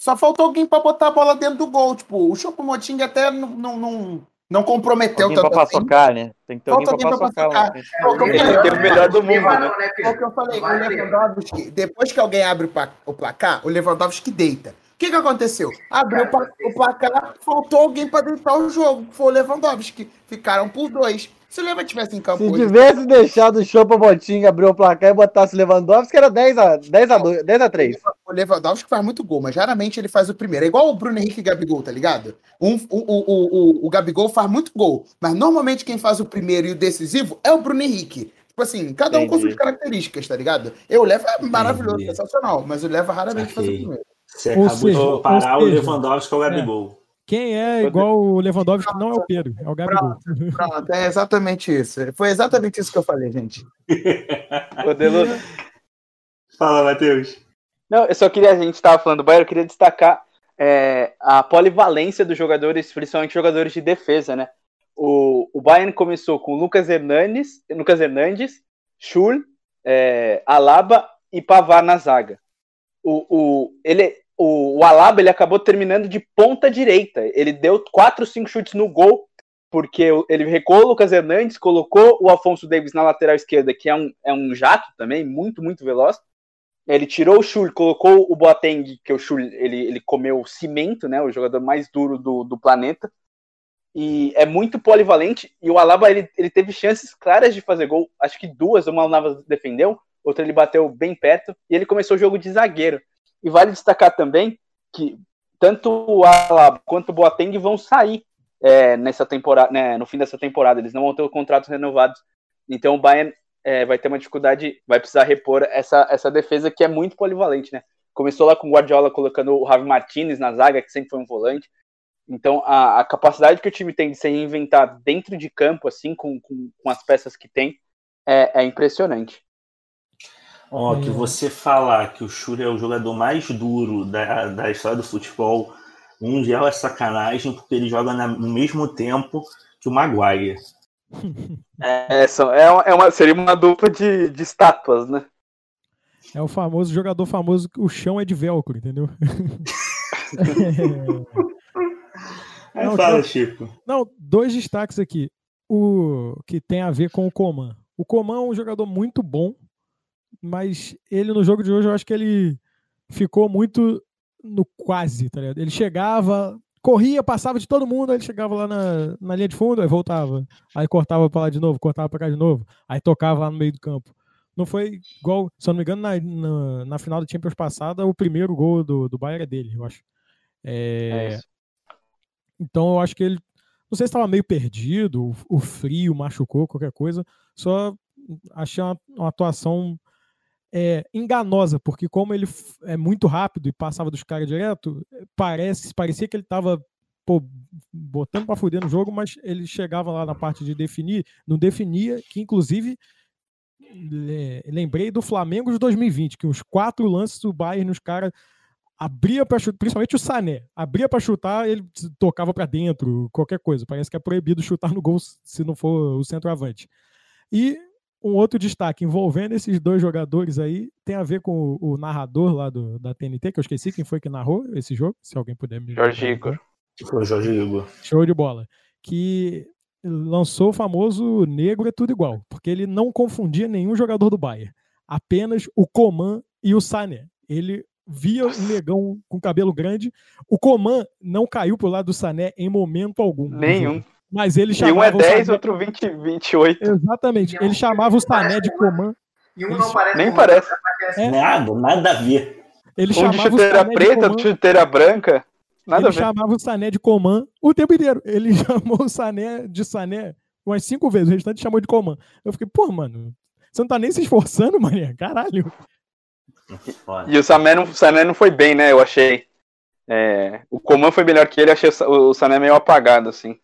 Só faltou alguém para botar a bola dentro do gol. Tipo, o Choupo-Moting até não, não, não, não comprometeu alguém tanto pra assim. Socar, né? Tem que ter alguém, alguém para socar, né? Tem que ter o melhor do mundo, né? É o que eu falei, o Lewandowski, depois que alguém abre o placar, o Lewandowski deita. O que que aconteceu? Abriu o placar, faltou alguém para deitar o jogo. Foi o Lewandowski. Ficaram por dois. Se o Lewandowski tivesse em campo... Se hoje, tivesse deixado o Choupo-Moting abrir o placar e botasse o Lewandowski, era dez a três. O Lewandowski faz muito gol, mas raramente ele faz o primeiro. É igual o Bruno Henrique e o Gabigol, tá ligado? Um, o, o, o, o Gabigol faz muito gol, mas normalmente quem faz o primeiro e o decisivo é o Bruno Henrique. Tipo assim, cada um Entendi. Com suas características, tá ligado? Eu levo é maravilhoso, Entendi. Sensacional, mas o Leva raramente okay. faz o primeiro. Você acabou seja, de comparar o Lewandowski ao Gabigol. É. Quem é igual o Lewandowski não é o Pedro, é o Gabigol. Pronto, pronto, é exatamente isso. Foi exatamente isso que eu falei, gente. Ô, Delu... Fala, Matheus. Não, eu só queria, a gente estava falando do Bayern, eu queria destacar é, a polivalência dos jogadores, principalmente jogadores de defesa, né? O, o Bayern começou com Lucas Hernandes, Lucas Hernandes, Schürrle, é, Alaba e Pavard na zaga. O, o, ele... O, o Alaba, ele acabou terminando de ponta direita. Ele deu quatro, cinco chutes no gol, porque ele recuou o Lucas Hernandes, colocou o Alphonso Davies na lateral esquerda, que é um, é um jato também, muito, muito veloz. Ele tirou o Schürrle, colocou o Boateng, que o Schürrle, ele, ele comeu o cimento, né, o jogador mais duro do, do planeta. E é muito polivalente. E o Alaba, ele, ele teve chances claras de fazer gol. Acho que duas, uma o Navas defendeu, outra ele bateu bem perto. E ele começou o jogo de zagueiro. E vale destacar também que tanto o Alaba quanto o Boateng vão sair é, nessa temporada, né, no fim dessa temporada. Eles não vão ter o contrato renovado. Então o Bayern é, vai ter uma dificuldade, vai precisar repor essa, essa defesa que é muito polivalente, né? Começou lá com o Guardiola colocando o Javi Martínez na zaga, que sempre foi um volante. Então a, a capacidade que o time tem de se reinventar dentro de campo, assim, com, com, com as peças que tem, é, é impressionante. Ó, oh, que você falar que o Schürrle é o jogador mais duro da, da história do futebol mundial é sacanagem, porque ele joga na, no mesmo tempo que o Maguire. É, é uma, seria uma dupla de, de estátuas, né? É o famoso jogador famoso que o chão é de velcro, entendeu? é. Não, fala, Chico. Não, dois destaques aqui. O que tem a ver com o Coman. O Coman é um jogador muito bom, mas ele no jogo de hoje eu acho que ele ficou muito no quase, tá ligado? Ele chegava, corria, passava de todo mundo, aí ele chegava lá na, na linha de fundo, aí voltava, aí cortava pra lá de novo, cortava pra cá de novo, aí tocava lá no meio do campo. Não foi igual, se eu não me engano, na, na, na final do Champions passada, o primeiro gol do, do Bayern é dele, eu acho. É... É então eu acho que ele, não sei se estava meio perdido, o, o frio machucou, qualquer coisa, só achei uma, uma atuação... É, enganosa, porque como ele é muito rápido e passava dos caras direto, parece, parecia que ele estava pô, botando pra fuder no jogo, mas ele chegava lá na parte de definir, não definia, que inclusive lembrei do Flamengo de dois mil e vinte, que uns quatro lances do Bayern, os caras abria para chutar, principalmente o Sané, abria para chutar, ele tocava para dentro, qualquer coisa. Parece que é proibido chutar no gol se não for o centroavante. E um outro destaque envolvendo esses dois jogadores aí tem a ver com o, o narrador lá do, da T N T, que eu esqueci quem foi que narrou esse jogo, se alguém puder me lembrar. Jorge Igor. Foi o Jorge Igor. Show de bola. Que lançou o famoso negro é tudo igual, porque ele não confundia nenhum jogador do Bayern. Apenas o Coman e o Sané. Ele via o negão com cabelo grande. O Coman não caiu pro lado do Sané em momento algum. Nenhum. Mas ele chamava. E um é dez, Sané... outro vinte, vinte e oito. Exatamente. Ele chamava o Sané de Coman. E um não ele... parece. Nem parece. É. Nada, nada a ver. Ele um chamava de chuteira o Sané preta, de Coman. Chuteira branca. Nada ele a ver. Chamava o Sané de Coman o tempo inteiro. Ele chamou o Sané de Sané umas cinco vezes. O restante chamou de Coman. Eu fiquei, pô, mano, você não tá nem se esforçando, mané? Caralho. E o Sané, não, o Sané não foi bem, né? Eu achei. É, o Coman foi melhor que ele, achei o Sané meio apagado, assim.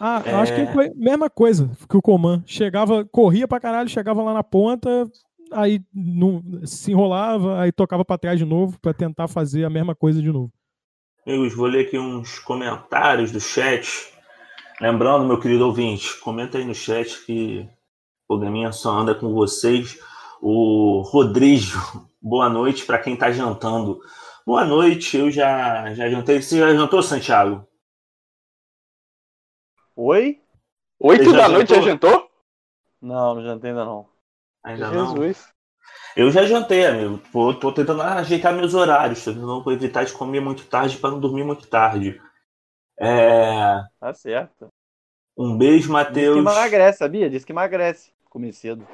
Ah, é... acho que foi a mesma coisa que o Coman. Chegava, corria pra caralho, chegava lá na ponta, aí não, se enrolava, aí tocava pra trás de novo pra tentar fazer a mesma coisa de novo. Amigos, vou ler aqui uns comentários do chat. Lembrando, meu querido ouvinte, comenta aí no chat que o programinha só anda com vocês. O Rodrigo, boa noite para quem está jantando. Boa noite, eu já, já jantei. Você já jantou, Santiago? Oi? Oito da noite já jantou? Não, não jantei ainda não. Ainda Jesus. Não? Eu já jantei, amigo. Pô, tô tentando ajeitar meus horários. Tô tentando evitar de comer muito tarde para não dormir muito tarde. É... Tá certo. Um beijo, Matheus. Diz que emagrece, sabia? Diz que emagrece. Comi cedo.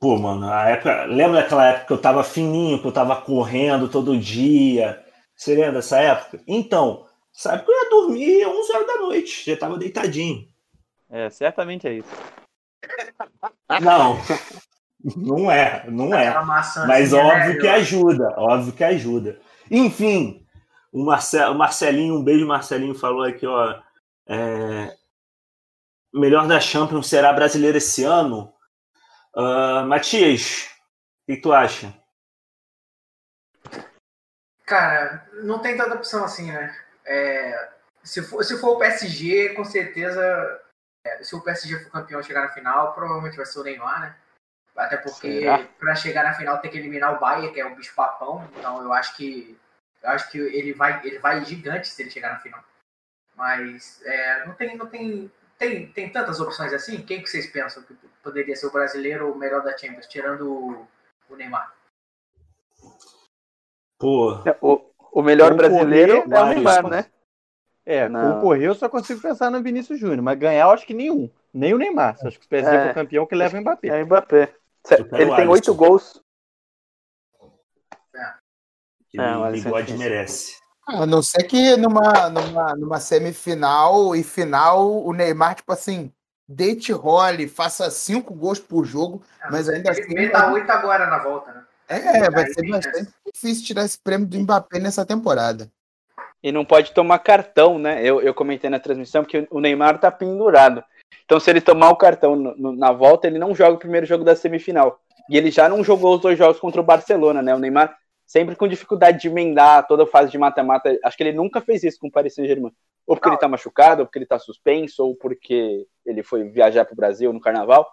Pô, mano, a época, lembra daquela época que eu tava fininho, que eu tava correndo todo dia? Você lembra dessa época? Então, sabe que eu ia dormir às onze horas da noite, já tava deitadinho. É, certamente é isso. Não, não é, não é. Mas óbvio que ajuda, óbvio que ajuda. Enfim, o Marcelinho, um beijo, Marcelinho, falou aqui, ó. É, melhor da Champions será brasileira esse ano? Uh, Matias, o que tu acha? Cara, não tem tanta opção assim, né? É, se, for, se for o P S G, com certeza, é, se o P S G for campeão e chegar na final, provavelmente vai ser o Neymar, né? Até porque para chegar na final tem que eliminar o Bayern, que é o bicho papão. Então eu acho que eu acho que ele vai, ele vai gigante se ele chegar na final. Mas é, não tem, não tem. Tem, tem tantas opções assim? Quem que vocês pensam que poderia ser o brasileiro ou o melhor da Champions, tirando o, o Neymar? Pô, o, o melhor brasileiro é o Neymar, né? É, concorrer eu só consigo pensar no Vinícius Júnior, mas ganhar eu acho que nenhum. Nem o Neymar. Acho que o P S G é o campeão que leva o Mbappé. É o Mbappé. Ele tem oito gols. É. Que é, o bigode merece. A não ser que numa, numa, numa semifinal e final o Neymar, tipo assim, deite role, faça cinco gols por jogo, é, mas ainda assim... Ele dá oito agora na volta, né? É, vai ser bastante difícil tirar esse prêmio do Mbappé nessa temporada. E não pode tomar cartão, né? Eu, eu comentei na transmissão que o Neymar tá pendurado. Então se ele tomar o cartão no, no, na volta, ele não joga o primeiro jogo da semifinal. E ele já não jogou os dois jogos contra o Barcelona, né? O Neymar... sempre com dificuldade de emendar toda a fase de mata-mata. Acho que ele nunca fez isso com o Paris Saint-Germain. Ou porque não. Ele tá machucado, ou porque ele tá suspenso, ou porque ele foi viajar pro Brasil no Carnaval.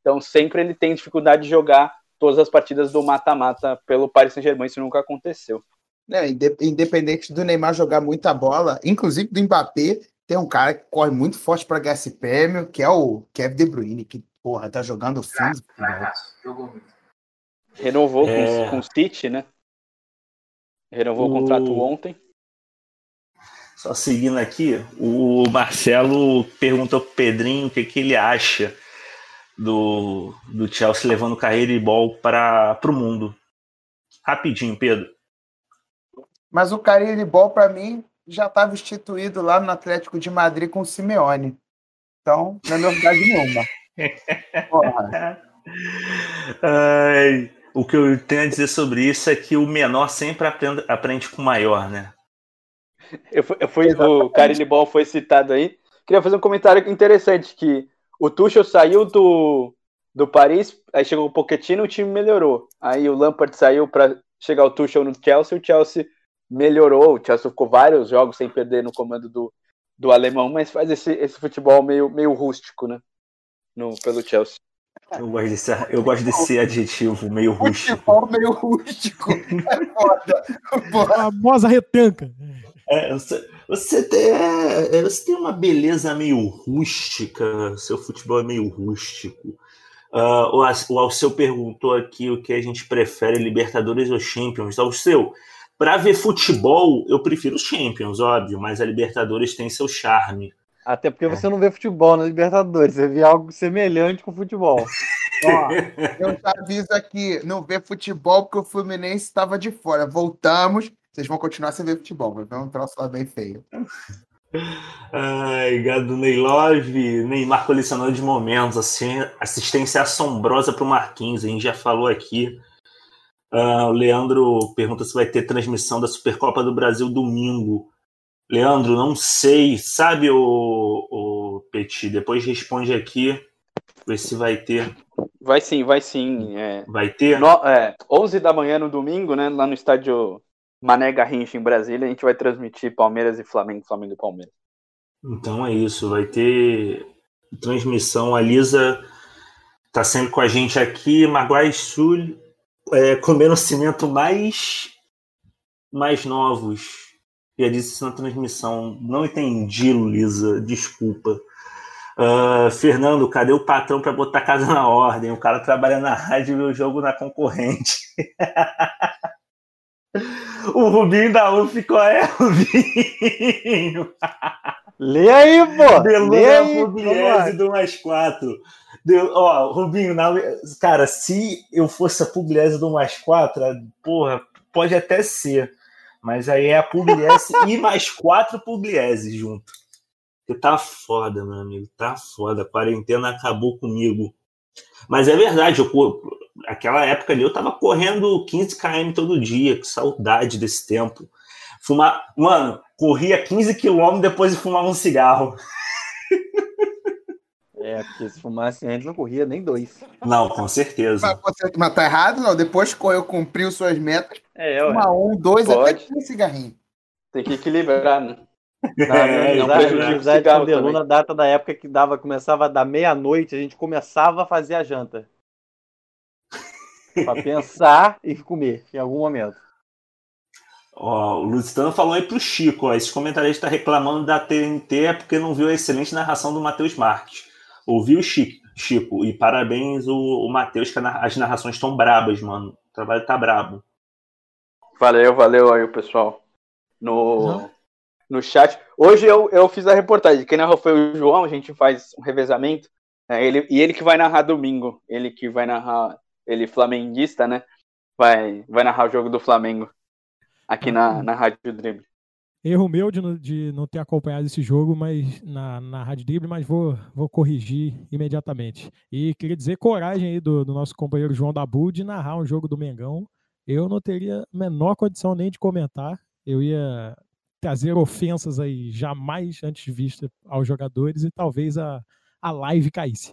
Então sempre ele tem dificuldade de jogar todas as partidas do mata-mata pelo Paris Saint-Germain. Isso nunca aconteceu. Não, independente do Neymar jogar muita bola, inclusive do Mbappé, tem um cara que corre muito forte pra ganhar esse prêmio, que é o Kevin De Bruyne, que, porra, tá jogando fundo. Renovou é... com, com o City, né? Renovou o contrato ontem. Só seguindo aqui, o Marcelo perguntou pro Pedrinho o que, que ele acha do, do Chelsea levando carreira e bola para o mundo. Rapidinho, Pedro. Mas o carreira e bola, para mim, já estava instituído lá no Atlético de Madrid com o Simeone. Então, não é novidade nenhuma. Porra. Ai... O que eu tenho a dizer sobre isso é que o menor sempre aprende, aprende com o maior, né? Eu, eu fui, o Carillibal foi citado aí. Queria fazer um comentário interessante, que o Tuchel saiu do, do Paris, aí chegou o Pochettino, o time melhorou. Aí o Lampard saiu para chegar o Tuchel no Chelsea, o Chelsea melhorou, o Chelsea ficou vários jogos sem perder no comando do, do alemão, mas faz esse, esse futebol meio, meio rústico, né? No, pelo Chelsea. Eu gosto desse, eu gosto desse adjetivo, meio rústico. Futebol meio rústico. É foda. Porra. A famosa retanca. É, você, você, tem, é, você tem uma beleza meio rústica, seu futebol é meio rústico. Uh, o Alceu perguntou aqui o que a gente prefere, Libertadores ou Champions. Alceu, para ver futebol, eu prefiro os Champions, óbvio, mas a Libertadores tem seu charme. Até porque você não vê futebol na Libertadores, você vê algo semelhante com futebol. Ó, eu já aviso aqui, não vê futebol porque o Fluminense estava de fora. Voltamos, vocês vão continuar sem ver futebol, vai ver um troço lá bem feio. Ai, gado Ney Love, Neymar colecionando de momentos, assim, assistência assombrosa para o Marquinhos, a gente já falou aqui. Uh, o Leandro pergunta se vai ter transmissão da Supercopa do Brasil domingo. Leandro, não sei, sabe, o, o Petit, depois responde aqui, ver se vai ter. Vai sim, vai sim. É. Vai ter? No, é, onze da manhã no domingo, né, lá no estádio Mané Garrincha, em Brasília, a gente vai transmitir Palmeiras e Flamengo, Flamengo e Palmeiras. Então é isso, vai ter transmissão. A Lisa está sempre com a gente aqui, Maguai Sul, é, comendo cimento mais, mais novos. Já disse isso na transmissão. Não entendi, Luísa. Desculpa. Uh, Fernando, cadê o patrão para botar a casa na ordem? O cara trabalha na rádio e vê o jogo na concorrente. O Rubinho da U ficou... É, Rubinho! Lê aí, pô! Beleza, Pugliese do mais quatro. Deu, ó, Rubinho, na... cara, se eu fosse a Pugliese do mais quatro, porra, pode até ser. Mas aí é a Pugliese e mais quatro Pugliese junto. Porque tá foda, meu amigo. Tá foda. A quarentena acabou comigo. Mas é verdade. Eu, aquela época ali eu tava correndo quinze quilômetros todo dia. Que saudade desse tempo. Fumar... Mano, corria quinze quilômetros depois de fumar um cigarro. É, porque se fumasse antes não corria nem dois. Não, com certeza. Mas, você, mas tá errado, não. Depois que eu cumpri suas metas, é, uma, um, dois, pode. Até um cigarrinho. Tem que equilibrar, né? Não, é, não prejudicar é, é, na data da época que dava, começava a dar meia-noite, a gente começava a fazer a janta. Pra pensar e comer em algum momento. Ó, o Luciano falou aí pro Chico, ó, esse comentarista tá reclamando da T N T é porque não viu a excelente narração do Matheus Marques. Ouviu, Chico, Chico, e parabéns o, o Matheus, que as narrações estão brabas, mano. O trabalho tá brabo. Valeu, valeu aí, pessoal. No, no chat. Hoje eu, eu fiz a reportagem. Quem narrou foi o João, a gente faz um revezamento. Né? Ele, e ele que vai narrar domingo. Ele que vai narrar, ele flamenguista, né? Vai, vai narrar o jogo do Flamengo aqui na, na Rádio Dribble. Erro meu de, de não ter acompanhado esse jogo, mas na, na Rádio Dribble, mas vou, vou corrigir imediatamente. E queria dizer coragem aí do, do nosso companheiro João Dabu de narrar um jogo do Mengão. Eu não teria a menor condição nem de comentar. Eu ia trazer ofensas aí jamais antes vistas aos jogadores e talvez a, a live caísse.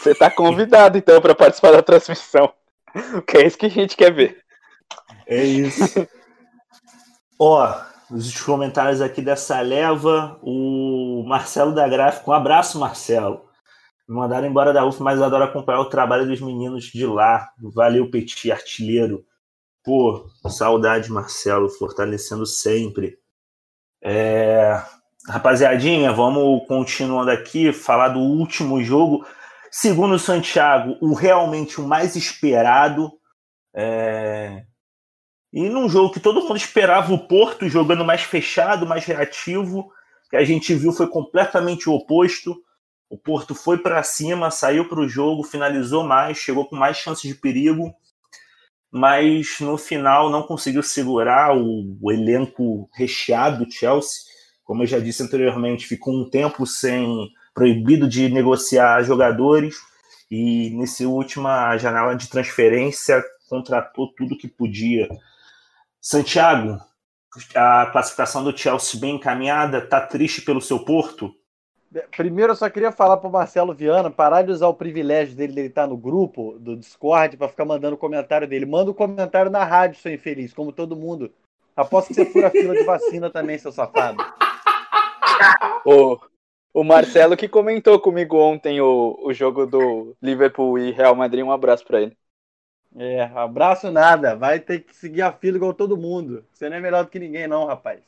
Você está convidado, então, para participar da transmissão. Que é isso que a gente quer ver. É isso. Ó... Os comentários aqui dessa leva, o Marcelo da Gráfica, um abraço, Marcelo. Me mandaram embora da U F, mas adoro acompanhar o trabalho dos meninos de lá. Valeu, Petit, artilheiro. Pô, saudade, Marcelo, fortalecendo sempre. É... Rapaziadinha, vamos continuando aqui, falar do último jogo. Segundo o Santiago, o realmente o mais esperado. É... E num jogo que todo mundo esperava o Porto jogando mais fechado, mais reativo, que a gente viu foi completamente o oposto. O Porto foi para cima, saiu para o jogo, finalizou mais, chegou com mais chances de perigo, mas no final não conseguiu segurar o, o elenco recheado do Chelsea. Como eu já disse anteriormente, ficou um tempo sem proibido de negociar jogadores e nessa última janela de transferência contratou tudo que podia. Santiago, a classificação do Chelsea bem encaminhada, tá triste pelo seu Porto? Primeiro, eu só queria falar pro Marcelo Viana parar de usar o privilégio dele de ele estar no grupo do Discord pra ficar mandando o comentário dele. Manda o um comentário na rádio, seu infeliz, como todo mundo. Aposto que você fura a fila de vacina também, seu safado. Ô... Oh. O Marcelo que comentou comigo ontem o, o jogo do Liverpool e Real Madrid, um abraço pra ele. É, abraço nada, vai ter que seguir a fila igual todo mundo. Você não é melhor do que ninguém não, rapaz.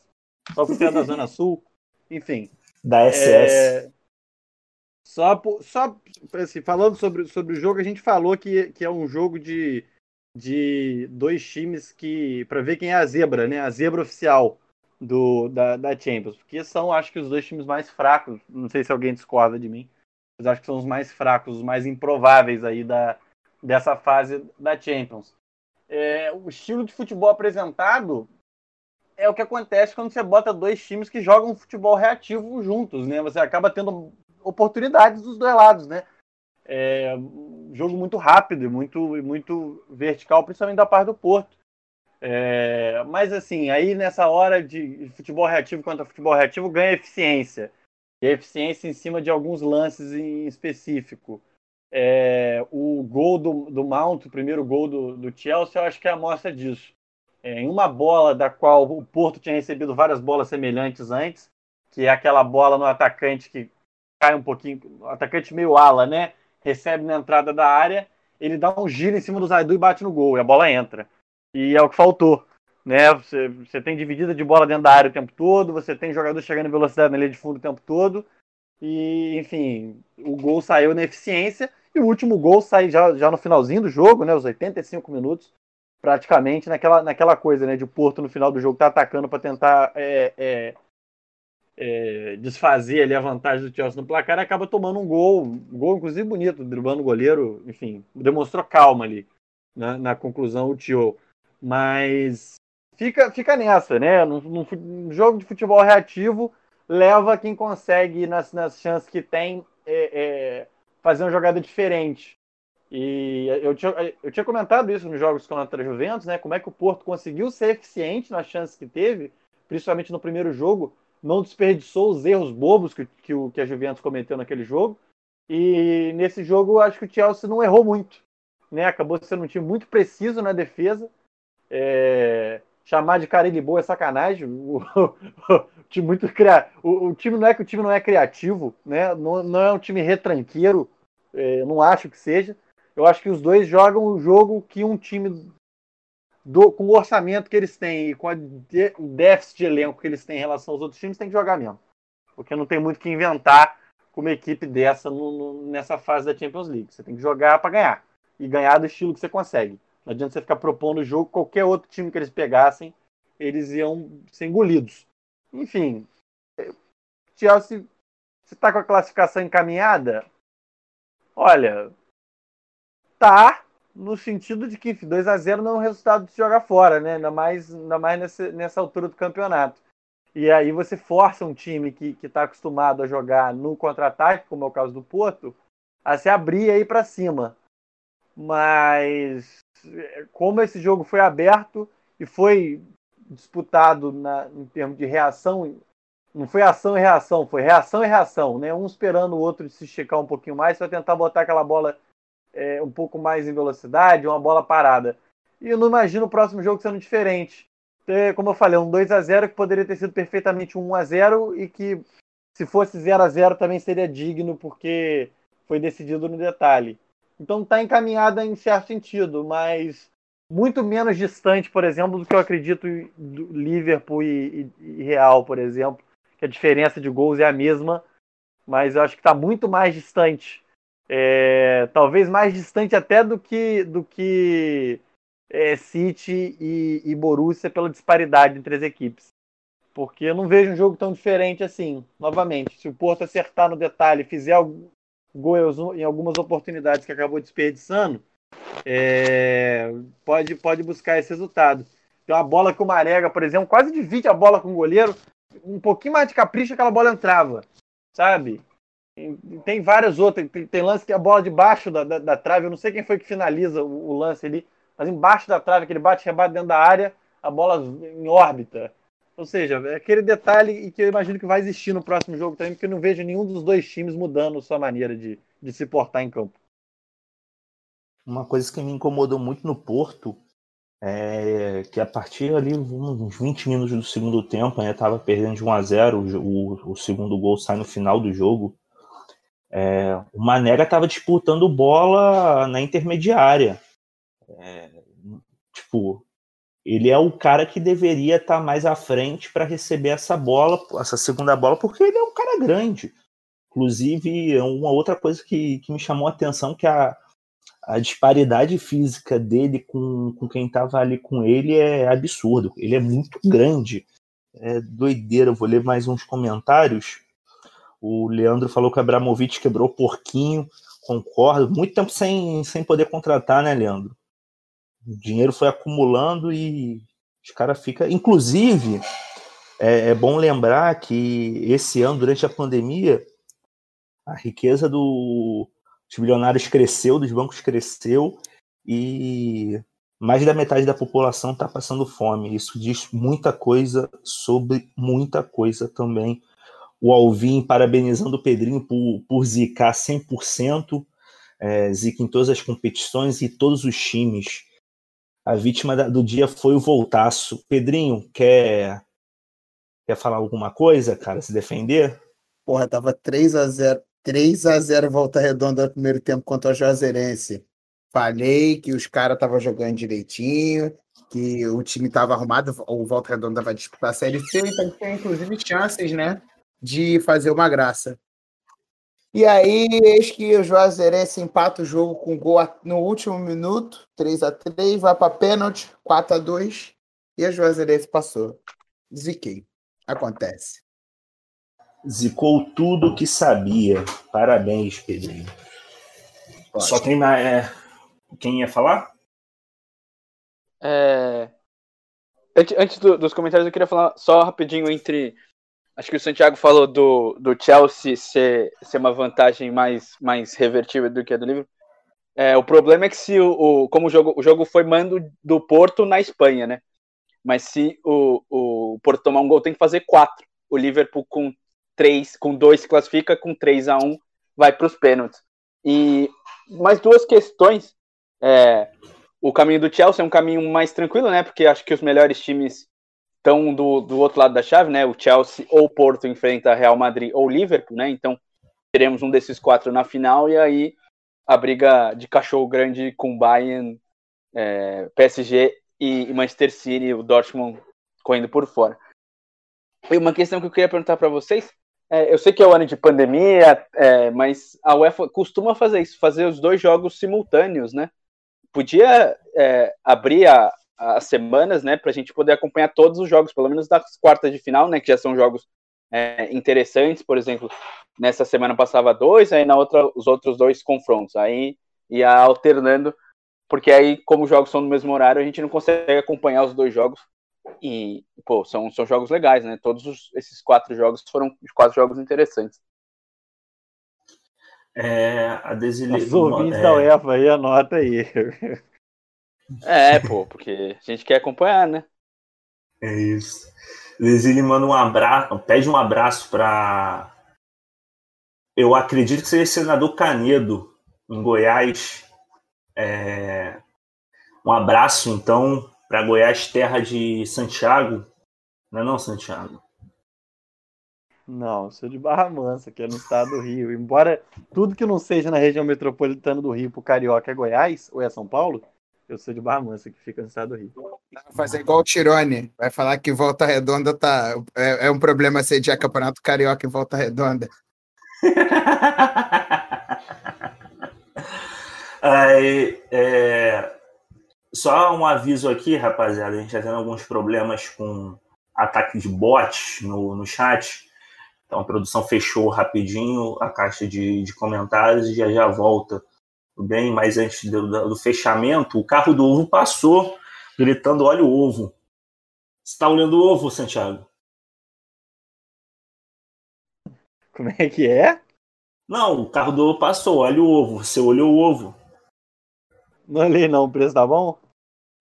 Só porque é da Zona Sul, enfim. Da S S. É... Só, só assim, falando sobre, sobre o jogo, a gente falou que, que é um jogo de, de dois times que, pra ver quem é a zebra, né? A zebra oficial. Do, da, da Champions, porque são, acho que, os dois times mais fracos. Não sei se alguém discorda de mim, mas acho que são os mais fracos, os mais improváveis aí da, dessa fase da Champions. É, o estilo de futebol apresentado é o que acontece quando você bota dois times que jogam futebol reativo juntos, né? Você acaba tendo oportunidades dos dois lados, né? É, jogo muito rápido e muito, muito vertical, principalmente da parte do Porto. É, mas assim, aí nessa hora de futebol reativo contra futebol reativo ganha eficiência, e a eficiência em cima de alguns lances em específico. É, o gol do, do Mount, o primeiro gol do, do Chelsea, eu acho que é a amostra disso. É, em uma bola da qual o Porto tinha recebido várias bolas semelhantes antes, que é aquela bola no atacante que cai um pouquinho, o atacante meio ala, né? Recebe na entrada da área, ele dá um giro em cima do Zaidu e bate no gol, e a bola entra. E é o que faltou, né? Você, você tem dividida de bola dentro da área o tempo todo, você tem jogador chegando em velocidade na linha de fundo o tempo todo, e, enfim, o gol saiu na eficiência, e o último gol sai já, já no finalzinho do jogo, né? Os oitenta e cinco minutos, praticamente, naquela, naquela coisa, né? De o Porto, no final do jogo, tá atacando para tentar é, é, é, desfazer ali a vantagem do Chelsea no placar, e acaba tomando um gol, um gol, inclusive, bonito, driblando o goleiro, enfim, demonstrou calma ali, né? Na conclusão, o Tio. Mas fica, fica nessa, né? Num, num, num jogo de futebol reativo, leva quem consegue, nas, nas chances que tem, é, é, fazer uma jogada diferente. E eu tinha, eu tinha comentado isso nos jogos contra a Juventus, né? Como é que o Porto conseguiu ser eficiente nas chances que teve, principalmente no primeiro jogo, não desperdiçou os erros bobos que, que, o, que a Juventus cometeu naquele jogo. E nesse jogo, acho que o Chelsea não errou muito, né? Acabou sendo um time muito preciso na defesa. É, chamar de cara de boa é sacanagem. O, o, o, time muito cria... o, o time não é que o time não é criativo, né? Não, não é um time retranqueiro, é, não acho que seja. Eu acho que os dois jogam o jogo que um time do, com o orçamento que eles têm e com a de, o déficit de elenco que eles têm em relação aos outros times tem que jogar mesmo, porque não tem muito o que inventar com uma equipe dessa no, no, nessa fase da Champions League. Você tem que jogar para ganhar, e ganhar do estilo que você consegue. Não adianta você ficar propondo o jogo, qualquer outro time que eles pegassem, eles iam ser engolidos. Enfim, Chelsea, você tá com a classificação encaminhada? Olha, tá no sentido de que dois a zero não é um resultado de se jogar fora, né? Ainda mais, ainda mais nessa, nessa altura do campeonato. E aí você força um time que, que tá acostumado a jogar no contra-ataque, como é o caso do Porto, a se abrir aí pra cima. Mas como esse jogo foi aberto e foi disputado na, em termos de reação, não foi ação e reação, foi reação e reação, né? Um esperando o outro de se esticar um pouquinho mais para tentar botar aquela bola é, um pouco mais em velocidade, uma bola parada. E eu não imagino o próximo jogo sendo diferente. Como eu falei, um dois a zero que poderia ter sido perfeitamente um um a zero e que, se fosse zero a zero, também seria digno, porque foi decidido no detalhe. Então está encaminhada em certo sentido, mas muito menos distante, por exemplo, do que eu acredito do Liverpool e, e, e Real, por exemplo, que a diferença de gols é a mesma, mas eu acho que está muito mais distante. É, talvez mais distante até do que, do que é, City e, e Borussia, pela disparidade entre as equipes. Porque eu não vejo um jogo tão diferente assim, novamente. Se o Porto acertar no detalhe e fizer algo, gol em algumas oportunidades que acabou desperdiçando, é, pode, pode buscar esse resultado. Tem uma bola que o Marega, por exemplo, quase divide a bola com o goleiro, um pouquinho mais de capricho aquela bola entrava, sabe? Tem várias outras, tem, tem lance que a bola debaixo da, da, da trave, eu não sei quem foi que finaliza o, o lance ali, mas embaixo da trave, que ele bate, rebate dentro da área, a bola em órbita. Ou seja, é aquele detalhe que eu imagino que vai existir no próximo jogo também, porque eu não vejo nenhum dos dois times mudando sua maneira de, de se portar em campo. Uma coisa que me incomodou muito no Porto é que a partir ali uns vinte minutos do segundo tempo, né, estava perdendo de um a zero, o, o segundo gol sai no final do jogo. É, o Mané estava disputando bola na intermediária. É, tipo, ele é o cara que deveria estar tá mais à frente para receber essa bola, essa segunda bola, porque ele é um cara grande. Inclusive, uma outra coisa que, que me chamou a atenção, que a, a disparidade física dele com, com quem estava ali com ele é absurdo. Ele é muito grande. É doideira. Eu vou ler mais uns comentários. O Leandro falou que o Abramovich quebrou o porquinho, concordo. Muito tempo sem, sem poder contratar, né, Leandro? O dinheiro foi acumulando e os caras ficam... Inclusive, é, é bom lembrar que esse ano, durante a pandemia, a riqueza do, dos bilionários cresceu, dos bancos cresceu e mais da metade da população está passando fome. Isso diz muita coisa sobre muita coisa também. O Alvin parabenizando o Pedrinho por, por zicar cem por cento, é, zica em todas as competições e todos os times. A vítima da, do dia foi o Voltaço. Pedrinho, quer, quer falar alguma coisa, cara? Se defender? Porra, tava três a zero. três a zero Volta Redonda no primeiro tempo contra o Juazeirense. Falei que os caras estavam jogando direitinho, que o time estava arrumado, o Volta Redonda vai disputar a Série C, então tem inclusive chances, né? De fazer uma graça. E aí, eis que o Juazeirense empata o jogo com gol no último minuto, três a três, vai para pênalti, quatro a dois, e o Juazeirense passou. Ziquei. Acontece. Zicou tudo o que sabia. Parabéns, Pedrinho. Pode. Só tem na... É... Quem ia falar? É... Antes do, dos comentários, eu queria falar só rapidinho entre... Acho que o Santiago falou do, do Chelsea ser, ser uma vantagem mais, mais revertível do que a do Liverpool. É, o problema é que se o, o, como o, jogo, o jogo foi mando do Porto na Espanha, né? Mas se o, o Porto tomar um gol, tem que fazer quatro. O Liverpool com três, com dois se classifica, com três a um vai para os pênaltis. E mais duas questões. É, o caminho do Chelsea é um caminho mais tranquilo, né? Porque acho que os melhores times... Então, do, do outro lado da chave, né? O Chelsea ou o Porto enfrenta Real Madrid ou Liverpool, né? Então, teremos um desses quatro na final e aí a briga de cachorro grande com Bayern, é, P S G e, e Manchester City, o Dortmund correndo por fora. E uma questão que eu queria perguntar para vocês, é, eu sei que é o ano de pandemia, é, mas a UEFA costuma fazer isso, fazer os dois jogos simultâneos, né? Podia é, abrir a as semanas, né, pra gente poder acompanhar todos os jogos, pelo menos das quartas de final, né, que já são jogos é, interessantes, por exemplo, nessa semana passava dois, aí na outra os outros dois confrontos, aí ia alternando, porque aí como os jogos são no mesmo horário, a gente não consegue acompanhar os dois jogos e, pô, são, são jogos legais, né, todos os, esses quatro jogos foram quatro jogos interessantes. É, a desilhação... Os ouvintes é... da UEFA aí, anota aí... É, pô, porque a gente quer acompanhar, né? É isso. Lesile manda um abraço, pede um abraço para... Eu acredito que seja senador Canedo, em Goiás. É... Um abraço, então, para Goiás, terra de Santiago. Não é não, Santiago? Não, eu sou de Barra Mansa, que é no estado do Rio. Embora tudo que não seja na região metropolitana do Rio pro carioca é Goiás, ou é São Paulo... Eu sou de Barra Mansa, que fica no estado do Rio. Vai fazer igual o Tirone. Vai falar que Volta Redonda tá... É, é um problema sediar campeonato carioca em Volta Redonda. Aí, é... Só um aviso aqui, rapaziada. A gente tá tendo alguns problemas com ataque de bots no, no chat. Então a produção fechou rapidinho a caixa de, de comentários e já já volta. Bem, mas antes do, do fechamento, o carro do ovo passou, gritando, olha o ovo. Você está olhando o ovo, Santiago? Como é que é? Não, o carro do ovo passou, olha o ovo. Você olhou o ovo. Não olhei não, o preço tá bom?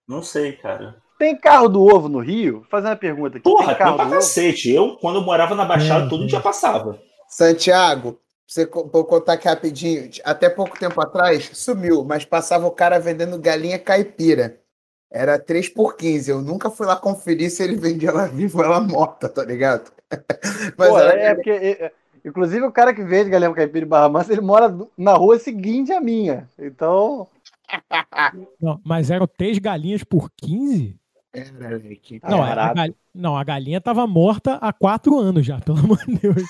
Não sei, cara. Tem carro do ovo no Rio? Fazer uma pergunta aqui. Porra, tem carro tem pra cacete. Eu, quando eu morava na Baixada, hum. todo dia passava. Santiago, você, vou contar aqui rapidinho. Até pouco tempo atrás, sumiu, mas passava o cara vendendo galinha caipira. Era três por quinze. Eu nunca fui lá conferir se ele vendia ela viva ou ela morta, tá ligado? Mas Pô, era... é porque... É... Inclusive, o cara que vende galinha caipira e barra mansa, ele mora na rua seguinte à minha. Então... Não, mas eram três galinhas por quinze? Era, que não, a galinha, não, a galinha tava morta há quatro anos já, pelo amor de Deus.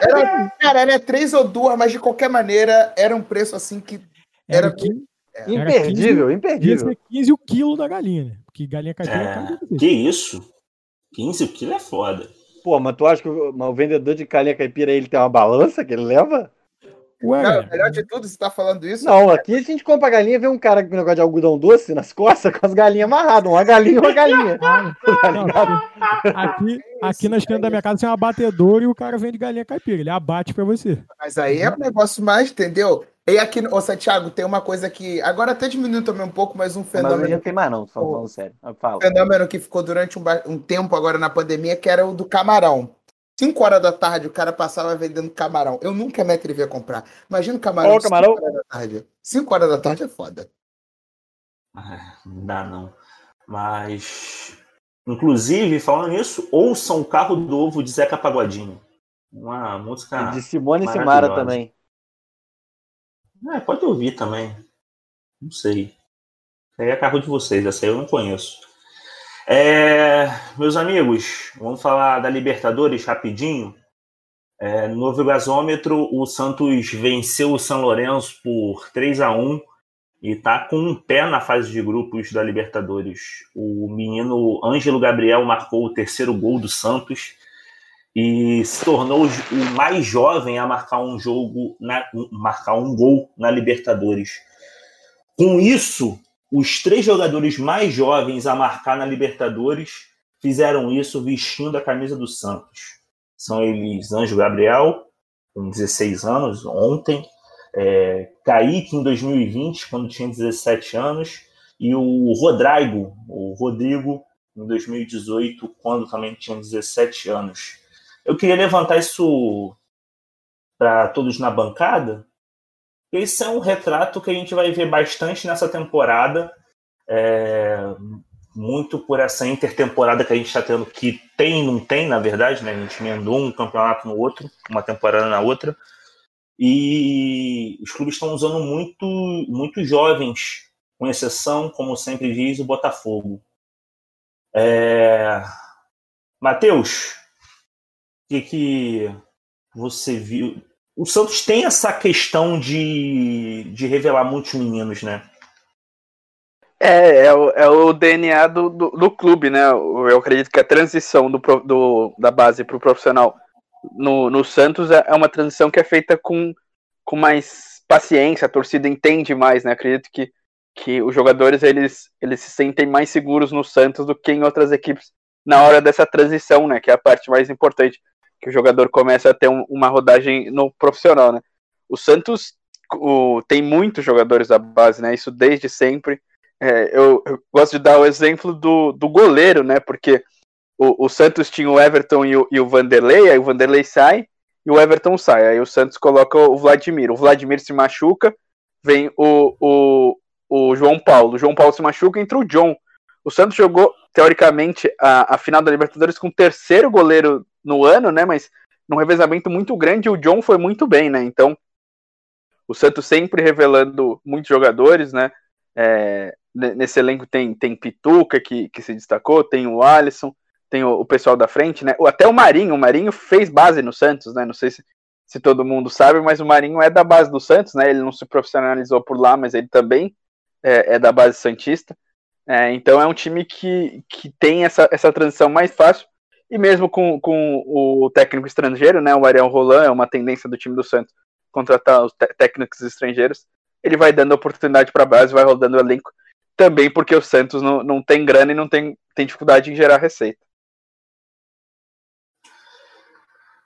Era, cara, era três ou duas, mas de qualquer maneira era um preço assim que era, era, quinze, era imperdível, quinze, imperdível. quinze, quinze o quilo da galinha, né? Porque galinha caipira é, que isso? quinze o quilo é foda. Pô, mas tu acha que o, o vendedor de galinha caipira ele tem uma balança que ele leva? Ué, não, melhor de tudo, você tá falando isso? Não, cara. Aqui a gente compra galinha e vê um cara com um negócio de algodão doce nas costas com as galinhas amarradas. Uma galinha e uma galinha. Não, aqui aqui na esquina da minha casa tem um abatedor e o cara vende galinha caipira. Ele abate pra você. Mas aí é um negócio mais, entendeu? E aqui, ô Santiago, tem uma coisa que... Agora até diminuiu também um pouco, mas um fenômeno... Mas não tem mais não, tô falando sério. Fala. Um fenômeno que ficou durante um, ba... um tempo agora na pandemia, que era o do camarão. cinco horas da tarde o cara passava vendendo camarão. Eu nunca me atrevi a comprar. Imagina o camarão, oh, camarão. cinco horas da tarde. cinco horas da tarde é foda. Ah, não dá não. Mas, inclusive, falando nisso, ouçam o Carro do Ovo de Zeca Pagodinho. Uma música de Simone e Simara também. É, pode ouvir também. Não sei. Aí é carro de vocês. Essa aí eu não conheço. É, meus amigos, vamos falar da Libertadores rapidinho. É, no novo gasômetro, o Santos venceu o São Lourenço por três a um e está com um pé na fase de grupos da Libertadores. O menino Ângelo Gabriel marcou o terceiro gol do Santos e se tornou o mais jovem a marcar um jogo, na, marcar um gol na Libertadores. Com isso, os três jogadores mais jovens a marcar na Libertadores fizeram isso vestindo a camisa do Santos. São eles Ângelo Gabriel, com dezesseis anos, ontem, é, Kaique, em dois mil e vinte, quando tinha dezessete anos, e o Rodrigo, o Rodrigo, em dois mil e dezoito, quando também tinha dezessete anos. Eu queria levantar isso para todos na bancada. Esse é um retrato que a gente vai ver bastante nessa temporada, é, muito por essa intertemporada que a gente está tendo, que tem e não tem, na verdade, né? A gente emendou um campeonato no outro, uma temporada na outra, e os clubes estão usando muito, muito jovens, com exceção, como sempre diz, o Botafogo. É, Matheus, o que, que você viu... O Santos tem essa questão de, de revelar muitos meninos, né? É, é o, é o D N A do, do, do clube, né? Eu acredito que a transição do, do, da base para o profissional no, no Santos é uma transição que é feita com, com mais paciência, a torcida entende mais, né? Acredito que, que os jogadores eles, eles se sentem mais seguros no Santos do que em outras equipes na hora dessa transição, né? Que é a parte mais importante, que o jogador começa a ter um, uma rodagem no profissional, né? O Santos o, tem muitos jogadores da base, né? Isso desde sempre. É, eu, eu gosto de dar o exemplo do, do goleiro, né? Porque o, o Santos tinha o Everton e o, e o Vanderlei, aí o Vanderlei sai e o Everton sai. Aí o Santos coloca o Vladimir. O Vladimir se machuca, vem o, o, o João Paulo. O João Paulo se machuca, entra o John. O Santos jogou, teoricamente, a, a final da Libertadores com o terceiro goleiro no ano, né, mas num revezamento muito grande, o John foi muito bem, né, então o Santos sempre revelando muitos jogadores, né, é, nesse elenco tem, tem Pituca, que, que se destacou, tem o Alisson, tem o, o pessoal da frente, né, até o Marinho, o Marinho fez base no Santos, né, não sei se, se todo mundo sabe, mas o Marinho é da base do Santos, né, ele não se profissionalizou por lá, mas ele também é, é da base santista, é, então é um time que, que tem essa, essa transição mais fácil. E mesmo com, com o técnico estrangeiro, né, o Ariel Roland, é uma tendência do time do Santos contratar os te- técnicos estrangeiros, ele vai dando oportunidade para a base, vai rodando o elenco, também porque o Santos não, não tem grana e não tem, tem dificuldade em gerar receita.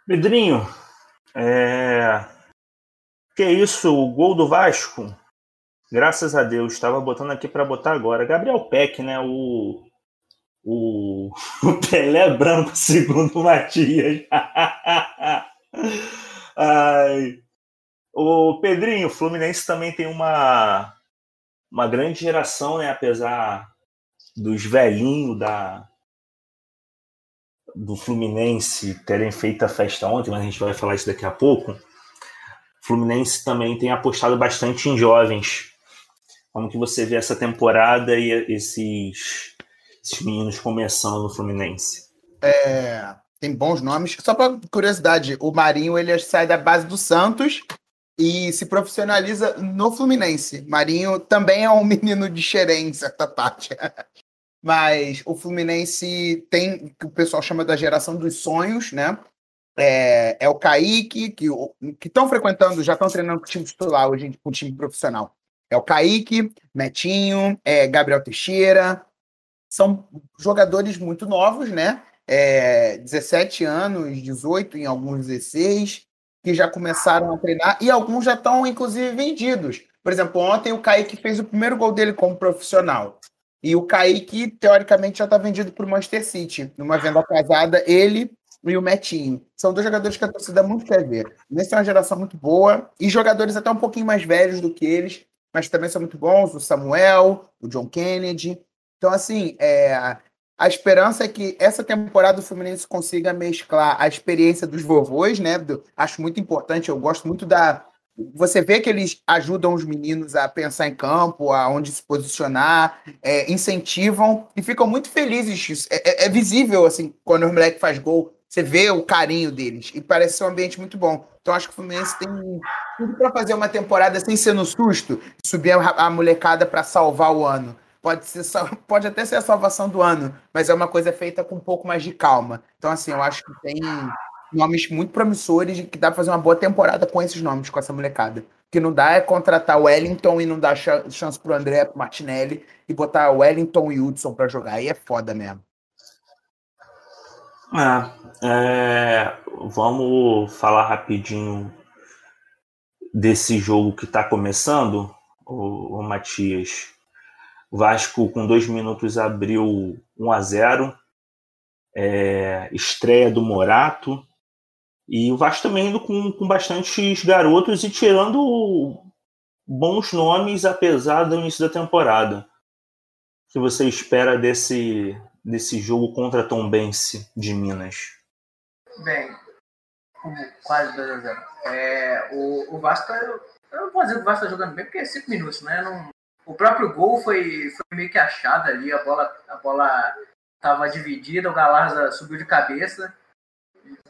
Pedrinho, é... que é isso, o gol do Vasco? Graças a Deus, estava botando aqui para botar agora. Gabriel Peck, né? O, o, o Pelé branco, segundo o Matias. Ai. O Pedrinho, o Fluminense também tem uma, uma grande geração, né? Apesar dos velhinhos da, do Fluminense terem feito a festa ontem, mas a gente vai falar isso daqui a pouco. O Fluminense também tem apostado bastante em jovens. Como que você vê essa temporada e esses, esses meninos começando no Fluminense? É, tem bons nomes. Só para curiosidade, o Marinho ele sai da base do Santos e se profissionaliza no Fluminense. Marinho também é um menino de Xerém, em certa parte. Mas o Fluminense tem o que o pessoal chama da geração dos sonhos, né? É, é o Kaique, que estão frequentando, já estão treinando com o time titular hoje, com o time profissional. É o Kaique, Netinho, é Gabriel Teixeira. São jogadores muito novos, né? É, dezessete anos, dezoito, em alguns dezesseis, que já começaram a treinar e alguns já estão, inclusive, vendidos. Por exemplo, ontem o Kaique fez o primeiro gol dele como profissional. E o Kaique, teoricamente, já está vendido para o Manchester City. Numa venda casada, ele e o Metinho. São dois jogadores que a torcida muito quer ver. Nesse é uma geração muito boa. E jogadores até um pouquinho mais velhos do que eles, mas também são muito bons. O Samuel, o John Kennedy. Então, assim, é... a esperança é que essa temporada o Fluminense consiga mesclar a experiência dos vovôs, né? Acho muito importante, eu gosto muito da... Você vê que eles ajudam os meninos a pensar em campo, a onde se posicionar, é, incentivam e ficam muito felizes. É, é, é visível, assim, quando o moleque faz gol, você vê o carinho deles e parece ser um ambiente muito bom. Então, acho que o Fluminense tem tudo para fazer uma temporada sem ser no susto, subir a, a molecada para salvar o ano. Pode, ser, pode até ser a salvação do ano, mas é uma coisa feita com um pouco mais de calma. Então, assim, eu acho que tem nomes muito promissores e que dá pra fazer uma boa temporada com esses nomes, com essa molecada. O que não dá é contratar o Wellington e não dar chance pro André, pro Martinelli, e botar o Wellington e o Hudson pra jogar. Aí é foda mesmo. Ah, é, vamos falar rapidinho desse jogo que tá começando, o, o Matias. O Vasco, com dois minutos, abriu um a zero. É, estreia do Morato. E o Vasco também indo com, com bastantes garotos e tirando bons nomes, apesar do início da temporada. O que você espera desse, desse jogo contra a Tombense de Minas? Bem, quase dois a zero. É, o, o Vasco, eu não vou dizer que o Vasco está jogando bem, porque é cinco minutos, né? Não... O próprio gol foi, foi meio que achado ali, a bola, a bola tava dividida, o Galarza subiu de cabeça,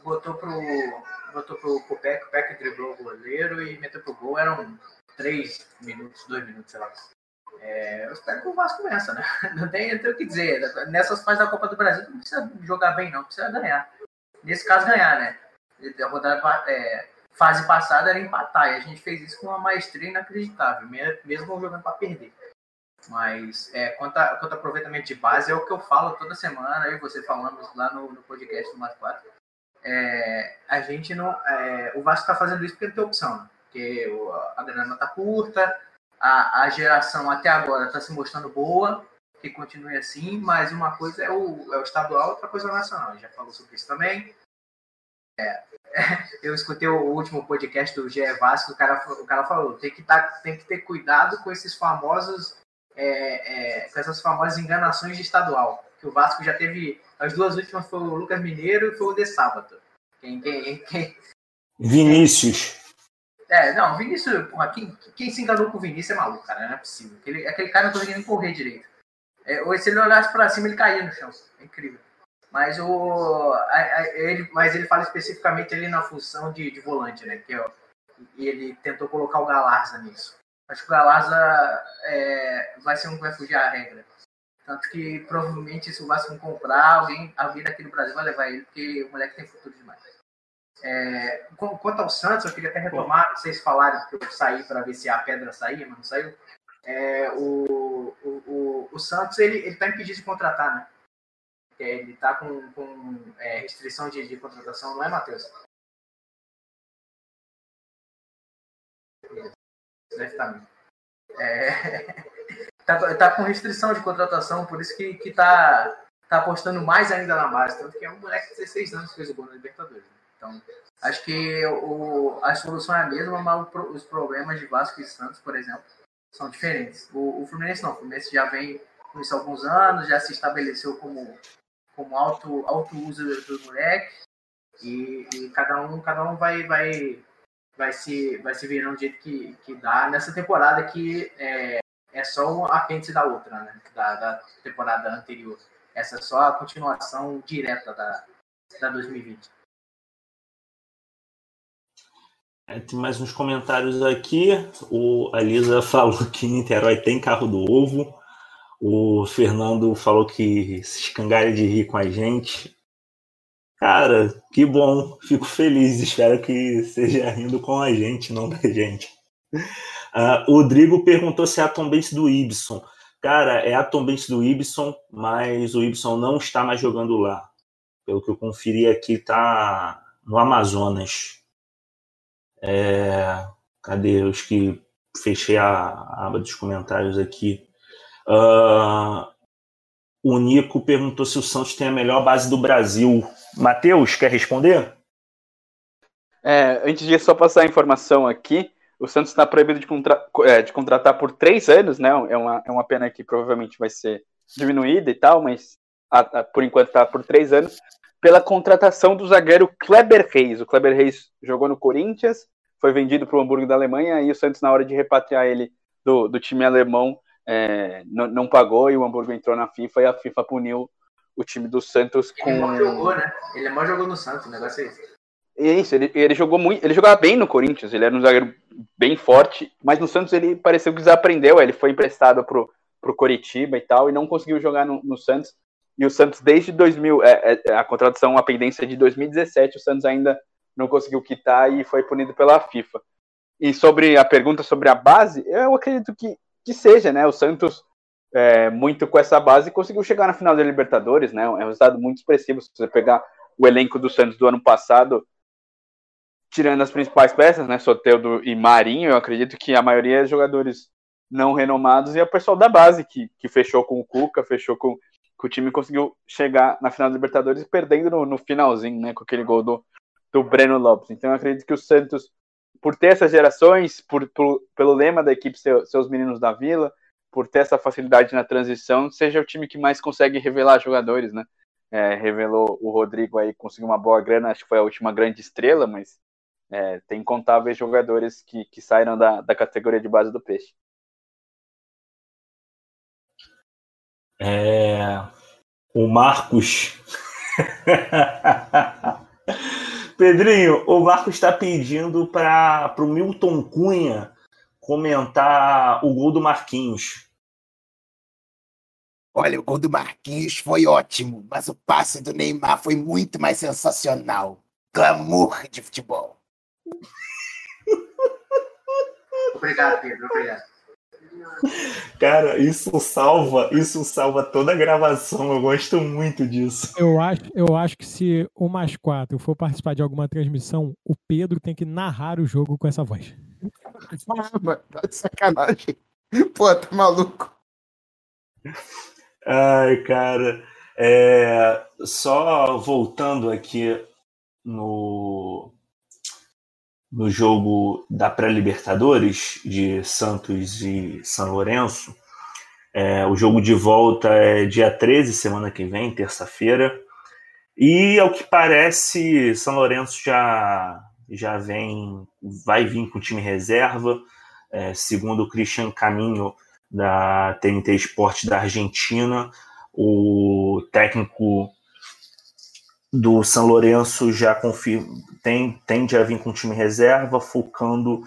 botou pro, botou pro, pro Peck, o Peck driblou o goleiro e meteu pro gol, eram três minutos, dois minutos, sei lá. É, eu espero que o Vasco começa, né? Não tem, não tem o que dizer, nessas fases da Copa do Brasil não precisa jogar bem não, precisa ganhar. Nesse caso ganhar, né? A rodada... É, fase passada era empatar, e a gente fez isso com uma maestria inacreditável, mesmo jogando para perder. Mas é, quanto, a, quanto a aproveitamento de base, é o que eu falo toda semana, eu e você falamos lá no, no podcast do Mais quatro, é, a gente não, é, o Vasco está fazendo isso porque não tem opção, né? Porque o, a grana está curta, a, a geração até agora está se mostrando boa, que continue assim, mas uma coisa é o, é o estadual, outra coisa é o nacional, a gente já falou sobre isso também. É, eu escutei o último podcast do G E Vasco, o cara, o cara falou, tem que, tá, tem que ter cuidado com esses famosos é, é, com essas famosas enganações de estadual, que o Vasco já teve. As duas últimas foi o Lucas Mineiro e foi o de sábado. Quem, quem, quem... Vinícius. É, não, Vinícius, porra, quem, quem se enganou com o Vinícius é maluco, cara, não é possível. Aquele, aquele cara não conseguia nem correr direito. É, ou se ele olhasse pra cima, ele caía no chão. É incrível. Mas, o, a, a, ele, mas ele fala especificamente ali na função de, de volante, né? Que é, ele tentou colocar o Galarza nisso. Acho que o Galarza é, vai ser um que vai fugir à regra. Tanto que provavelmente se o Vasco comprar, alguém, alguém daqui no Brasil vai levar ele, porque o moleque tem futuro demais. É, quanto ao Santos, eu queria até retomar, vocês falaram que eu saí para ver se a pedra saía, mas não saiu. É, o, o, o, o Santos, ele, ele tá impedido de contratar, né? Ele está com, com é, restrição de, de contratação, não é, Matheus? Deve estar mesmo. É... Tá, tá com restrição de contratação, por isso que, que tá, tá apostando mais ainda na base. Tanto que é um moleque de dezesseis anos que fez o gol na Libertadores. Então, acho que o, a solução é a mesma, mas o, os problemas de Vasco e Santos, por exemplo, são diferentes. O, o Fluminense não. O Fluminense já vem com isso há alguns anos, já se estabeleceu como, como alto, alto uso do moleque. E, e cada um, cada um vai... vai Vai se, vai se virar um jeito que, que dá nessa temporada, que é, é só um apêndice da outra, né? Da, da temporada anterior. Essa é só a continuação direta da, da dois mil e vinte. É, tem mais uns comentários aqui. O, a Lisa falou que Niterói tem carro do ovo. O Fernando falou que se escangalha de rir com a gente. Cara, que bom, fico feliz, espero que seja rindo com a gente, não da gente. Uh, o Rodrigo perguntou se é a Tombense do Ibson. Cara, é a Tombense do Ibson, mas o Ibson não está mais jogando lá. Pelo que eu conferi aqui, está no Amazonas. É, cadê os que fechei a aba dos comentários aqui? Uh, o Nico perguntou se o Santos tem a melhor base do Brasil. Matheus, quer responder? É, antes de só passar a informação aqui, o Santos está proibido de, contra- de contratar por três anos, né? É uma, é uma pena que provavelmente vai ser diminuída e tal, mas a, a, por enquanto está por três anos, pela contratação do zagueiro Kleber Reis. O Kleber Reis jogou no Corinthians, foi vendido para o Hamburgo da Alemanha, e o Santos, na hora de repatriar ele do, do time alemão, é, não, não pagou, e o Hamburgo entrou na FIFA, e a FIFA puniu o time do Santos com... Ele mal jogou, né? Ele mal jogou no Santos, o negócio é esse. Isso, ele, ele jogou muito, ele jogava bem no Corinthians, ele era um zagueiro bem forte, mas no Santos ele pareceu que desaprendeu, ele foi emprestado pro, pro Coritiba e tal, e não conseguiu jogar no, no Santos, e o Santos desde dois mil, é, é, a contratação, a pendência de dois mil e dezessete, o Santos ainda não conseguiu quitar e foi punido pela FIFA. E sobre a pergunta sobre a base, eu acredito que, que seja, né, o Santos... É, muito com essa base, conseguiu chegar na final da Libertadores, né? É um resultado muito expressivo. Se você pegar o elenco do Santos do ano passado, tirando as principais peças, né? Soteldo e Marinho, eu acredito que a maioria é jogadores não renomados, e é o pessoal da base que, que fechou com o Cuca, fechou com, com o time, e conseguiu chegar na final da Libertadores, perdendo no, no finalzinho, né? Com aquele gol do, do Breno Lopes. Então eu acredito que o Santos, por ter essas gerações, por, por, pelo lema da equipe, seu, seus meninos da Vila, por ter essa facilidade na transição, seja o time que mais consegue revelar jogadores, né? É, revelou o Rodrigo aí, conseguiu uma boa grana, acho que foi a última grande estrela, mas é, tem incontáveis jogadores que, que saíram da, da categoria de base do Peixe. É... O Marcos... Pedrinho, o Marcos está pedindo para o Milton Cunha comentar o gol do Marquinhos. Olha, o gol do Marquinhos foi ótimo, mas o passe do Neymar foi muito mais sensacional. Glamour de futebol. Obrigado, Pedro. Obrigado. Cara, isso salva, isso salva toda a gravação. Eu gosto muito disso. Eu acho, eu acho que se o Mais Quatro for participar de alguma transmissão, o Pedro tem que narrar o jogo com essa voz. Caramba, tá de sacanagem. Pô, tá maluco. Ai, cara. É, só voltando aqui no, no jogo da pré-Libertadores de Santos e São Lourenço. É, o jogo de volta é dia treze, semana que vem, terça-feira. E, ao que parece, São Lourenço já... já vem, vai vir com o time reserva, é, segundo o Christian Caminho, da T N T Sport da Argentina, o técnico do São Lourenço já confirma, tem, tende a vir com o time reserva, focando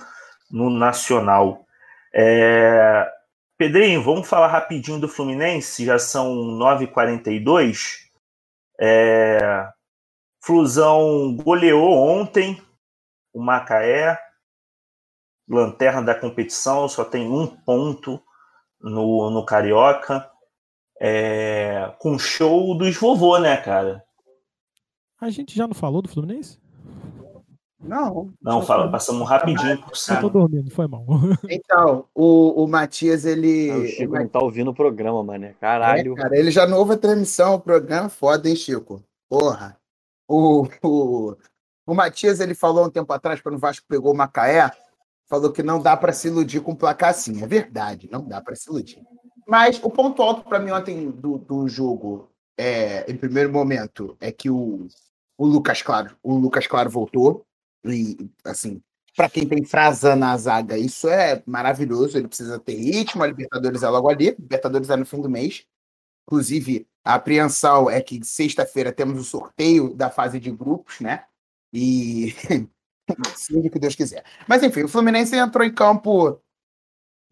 no Nacional. É, Pedrinho, vamos falar rapidinho do Fluminense, já são nove e quarenta e dois, é, Flusão goleou ontem o Macaé, lanterna da competição, só tem um ponto no, no Carioca. É, com show dos vovô, né, cara? A gente já não falou do Fluminense? Não. Não, fala, passamos rapidinho por cima. Eu tô dormindo, foi mal. Então, o, o Matias, ele... Ah, o Chico ele... não tá ouvindo o programa, mané. Caralho. É, cara, ele já não ouve a transmissão, o programa foda, hein, Chico? Porra. O, o, o Matias, ele falou um tempo atrás, quando o Vasco pegou o Macaé, falou que não dá pra se iludir com o placar assim. É verdade, não dá pra se iludir. Mas o ponto alto pra mim ontem do, do jogo, é, em primeiro momento, é que o, o, Lucas Claro, o Lucas Claro voltou. E, assim, para quem tem Frazan na zaga, isso é maravilhoso. Ele precisa ter ritmo, a Libertadores é logo ali, Libertadores é no fim do mês. Inclusive, a apreensão é que sexta-feira temos o sorteio da fase de grupos, né? E seja o que Deus quiser. Mas, enfim, o Fluminense entrou em campo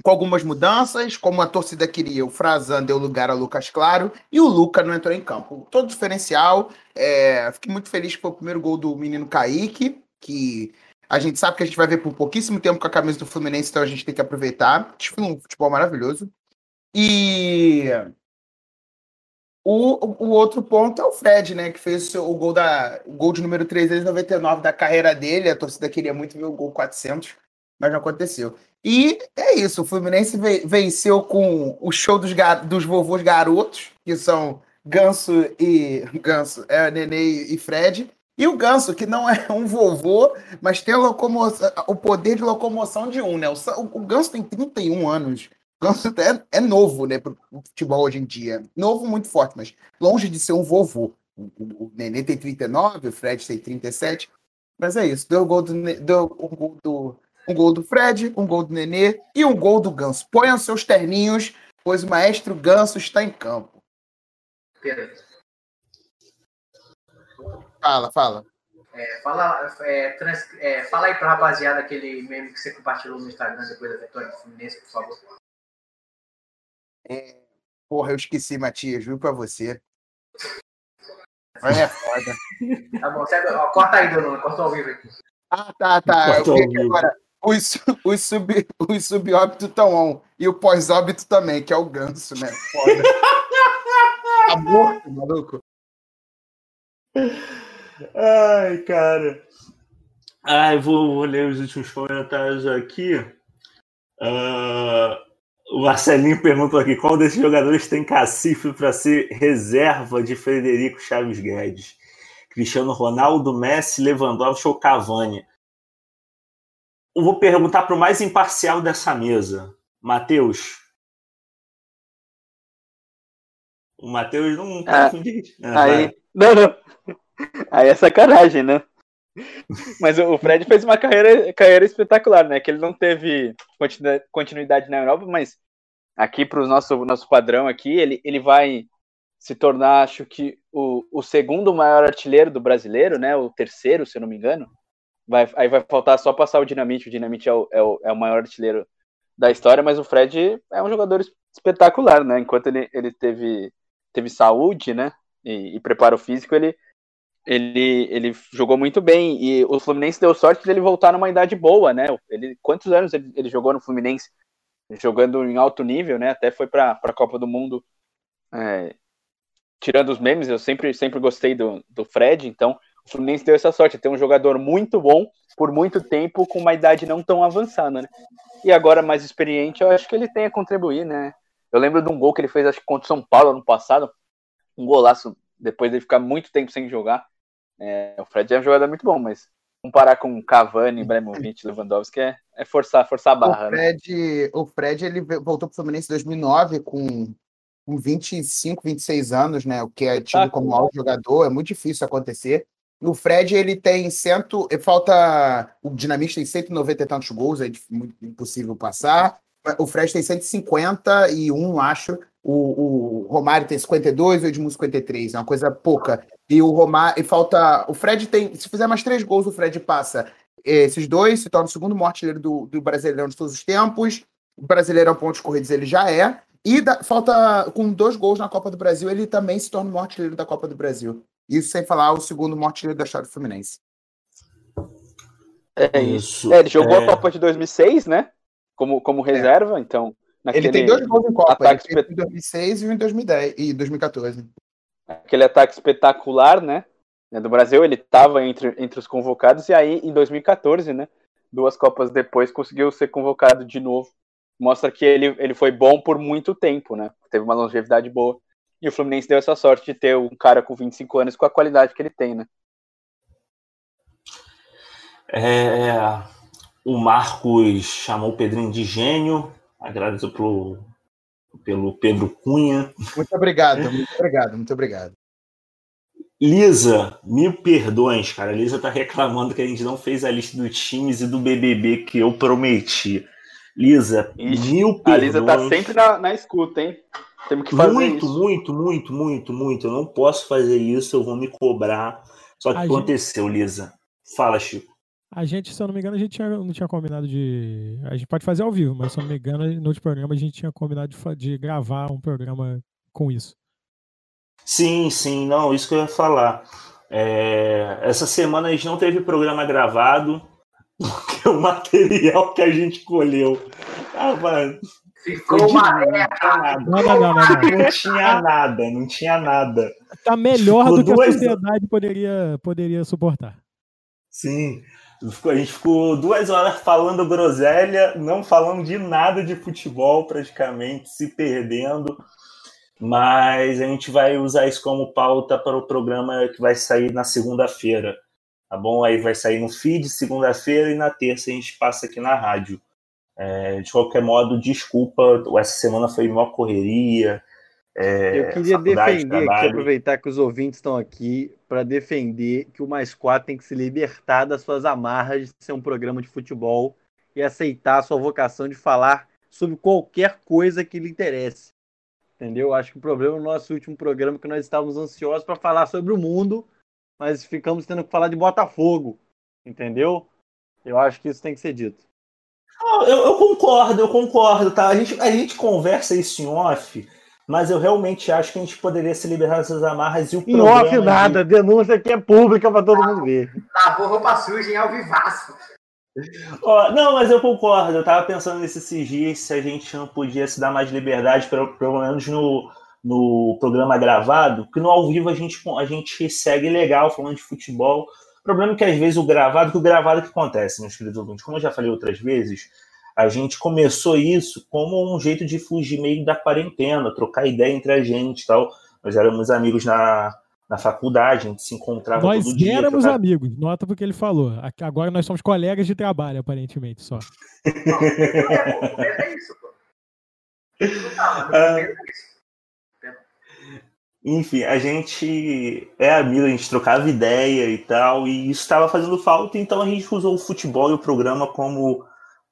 com algumas mudanças, como a torcida queria. O Frazan deu lugar a Lucas Claro e o Luca não entrou em campo. Todo diferencial. É... Fiquei muito feliz que foi o primeiro gol do menino Kaique, que a gente sabe que a gente vai ver por pouquíssimo tempo com a camisa do Fluminense, então a gente tem que aproveitar. Tipo, um futebol maravilhoso. E o, o outro ponto é o Fred, né, que fez o gol, da, o gol de número trezentos e noventa e nove da carreira dele. A torcida queria muito ver o gol quatrocentos, mas não aconteceu. E é isso, o Fluminense venceu com o show dos, gar, dos vovôs garotos, que são Ganso e... Ganso, é, Nenê e Fred. E o Ganso, que não é um vovô, mas tem locomo- o poder de locomoção de um, né? O, o Ganso tem trinta e um anos. O Ganso é, é novo, né, pro futebol hoje em dia. Novo, muito forte, mas longe de ser um vovô. O, o, o Nenê tem trinta e nove, o Fred tem trinta e sete. Mas é isso. Deu, gol do, deu um, gol do, um gol do Fred, um gol do Nenê e um gol do Ganso. Ponham seus terninhos, pois o maestro Ganso está em campo. Pedro. Fala, fala. É, fala, é, trans, é, fala aí pra rapaziada aquele meme que você compartilhou no Instagram depois da vitória do Fluminense, por favor. É, porra, eu esqueci, Matias, juro pra você. Mas é foda. Tá bom, você, ó, corta aí, Dono, corta ao vivo aqui. Ah, tá, tá. Eu vi que agora os, os, sub, os subóbito estão on e o pós-óbito também, que é o Ganso, né? Foda. Tá morto, maluco. Ai, cara. Ai, vou, vou ler os últimos comentários aqui. Uh, o Marcelinho perguntou aqui: qual desses jogadores tem cacife para ser reserva de Frederico Chaves Guedes? Cristiano Ronaldo, Messi, Lewandowski ou Cavani? Eu vou perguntar para o mais imparcial dessa mesa, Matheus. O Matheus não tá com jeito. Aí. Não, não. Aí é sacanagem, né? Mas o Fred fez uma carreira, carreira espetacular, né? Que ele não teve continuidade na Europa, mas aqui para o nosso, nosso padrão aqui, ele, ele vai se tornar, acho que, o, o segundo maior artilheiro do brasileiro, né? O terceiro, se eu não me engano. Vai, aí vai faltar só passar o Dinamite. O Dinamite é o, é, o, é o maior artilheiro da história, mas o Fred é um jogador espetacular, né? Enquanto ele, ele teve, teve saúde, né? E, e preparo físico, ele, ele, ele jogou muito bem. E o Fluminense deu sorte de ele voltar numa idade boa, né? Ele, quantos anos ele, ele jogou no Fluminense? Jogando em alto nível, né? Até foi para a Copa do Mundo. É, tirando os memes, eu sempre, sempre gostei do, do Fred. Então, o Fluminense deu essa sorte. Tem um jogador muito bom por muito tempo, com uma idade não tão avançada, né? E agora, mais experiente, eu acho que ele tem a contribuir, né? Eu lembro de um gol que ele fez, acho que contra o São Paulo ano passado. Um golaço, depois de ficar muito tempo sem jogar. É, o Fred é um jogador muito bom, mas comparar com Cavani, Ibrahimovic, Lewandowski é, é forçar, forçar a barra. O Fred, né? O Fred ele voltou para o Fluminense em dois mil e nove com, com vinte e cinco, vinte e seis anos, né? O que é tido tá, como alto jogador, é muito difícil acontecer. O Fred, ele tem cento... Falta... O Dinamite tem cento e noventa e tantos gols, é impossível passar. O Fred tem cento e cinquenta e um, acho. O, o Romário tem cinquenta e dois, o Edmundo cinquenta e três, é uma coisa pouca. E o Romário, e falta... O Fred tem... Se fizer mais três gols, o Fred passa. Esses dois se tornam o segundo maior artilheiro do, do Brasileirão de todos os tempos. O Brasileirão pontos corridos ele já é. E da, falta... Com dois gols na Copa do Brasil, ele também se torna o maior artilheiro da Copa do Brasil. Isso sem falar o segundo maior artilheiro da história do Fluminense. É isso. É, ele jogou é... a Copa de dois mil e seis, né? Como, como reserva, é. Então... Ele tem dois gols em Copa, ele fez um em dois mil e seis e um em dois mil e dez, e dois mil e quatorze. Aquele ataque espetacular, né? né, do Brasil, ele estava entre, entre os convocados, e aí em dois mil e catorze, né, duas Copas depois, conseguiu ser convocado de novo. Mostra que ele, ele foi bom por muito tempo, né? Teve uma longevidade boa. E o Fluminense deu essa sorte de ter um cara com vinte e cinco anos com a qualidade que ele tem, né? É, o Marcos chamou o Pedrinho de gênio. Agradeço pelo, pelo Pedro Cunha. Muito obrigado, muito obrigado, muito obrigado. Lisa, mil perdões, cara. A Lisa tá reclamando que a gente não fez a lista dos times e do B B B que eu prometi. Lisa, Ixi, mil perdões. A Lisa tá sempre na, na escuta, hein? Temos que fazer muito, isso. muito, muito, muito, muito. Eu não posso fazer isso, eu vou me cobrar. Só que a aconteceu, gente... Lisa. Fala, Chico. A gente, se eu não me engano, a gente tinha, não tinha combinado de... A gente pode fazer ao vivo, mas se eu não me engano, no outro programa a gente tinha combinado de, de gravar um programa com isso. Sim, sim, não, isso que eu ia falar. É, essa semana a gente não teve programa gravado, porque o material que a gente colheu tava... Ficou uma merda. Não, não, não, não. não tinha nada, não tinha nada. Tá melhor ficou do que duas... a sociedade poderia, poderia suportar. Sim, a gente ficou duas horas falando groselha, não falando de nada de futebol praticamente, se perdendo. Mas a gente vai usar isso como pauta para o programa que vai sair na segunda-feira, tá bom? Aí vai sair no feed segunda-feira e na terça a gente passa aqui na rádio. É, de qualquer modo, desculpa, essa semana foi maior correria. É, eu queria defender trabalho. aqui, aproveitar que os ouvintes estão aqui, para defender que o Mais quatro tem que se libertar das suas amarras de ser um programa de futebol e aceitar a sua vocação de falar sobre qualquer coisa que lhe interesse. Entendeu? Acho que o problema é o nosso último programa, que nós estávamos ansiosos para falar sobre o mundo, mas ficamos tendo que falar de Botafogo. Entendeu? Eu acho que isso tem que ser dito. Ah, eu, eu concordo, eu concordo, tá? A gente, a gente conversa isso em off, mas eu realmente acho que a gente poderia se libertar dessas amarras e o em off nada, de... denúncia aqui é pública para todo ah, mundo ver. Tá, vou roupa suja, hein? É o vivaço. Oh, não, mas eu concordo. Eu tava pensando nesses dias se a gente não podia se dar mais liberdade, pelo, pelo menos no, no programa gravado, porque no ao vivo a gente, a gente segue legal falando de futebol. O problema é que às vezes o gravado, que o gravado que acontece, meus queridos ouvintes, como eu já falei outras vezes, a gente começou isso como um jeito de fugir meio da quarentena, trocar ideia entre a gente e tal. Nós éramos amigos na... Na faculdade, a gente se encontrava nós todo dia. Nós éramos trocava... amigos, nota porque ele falou. Agora nós somos colegas de trabalho, aparentemente, só. Não, é isso, pô. Ah, enfim, a gente é amigo, a gente trocava ideia e tal, e isso estava fazendo falta, então a gente usou o futebol e o programa como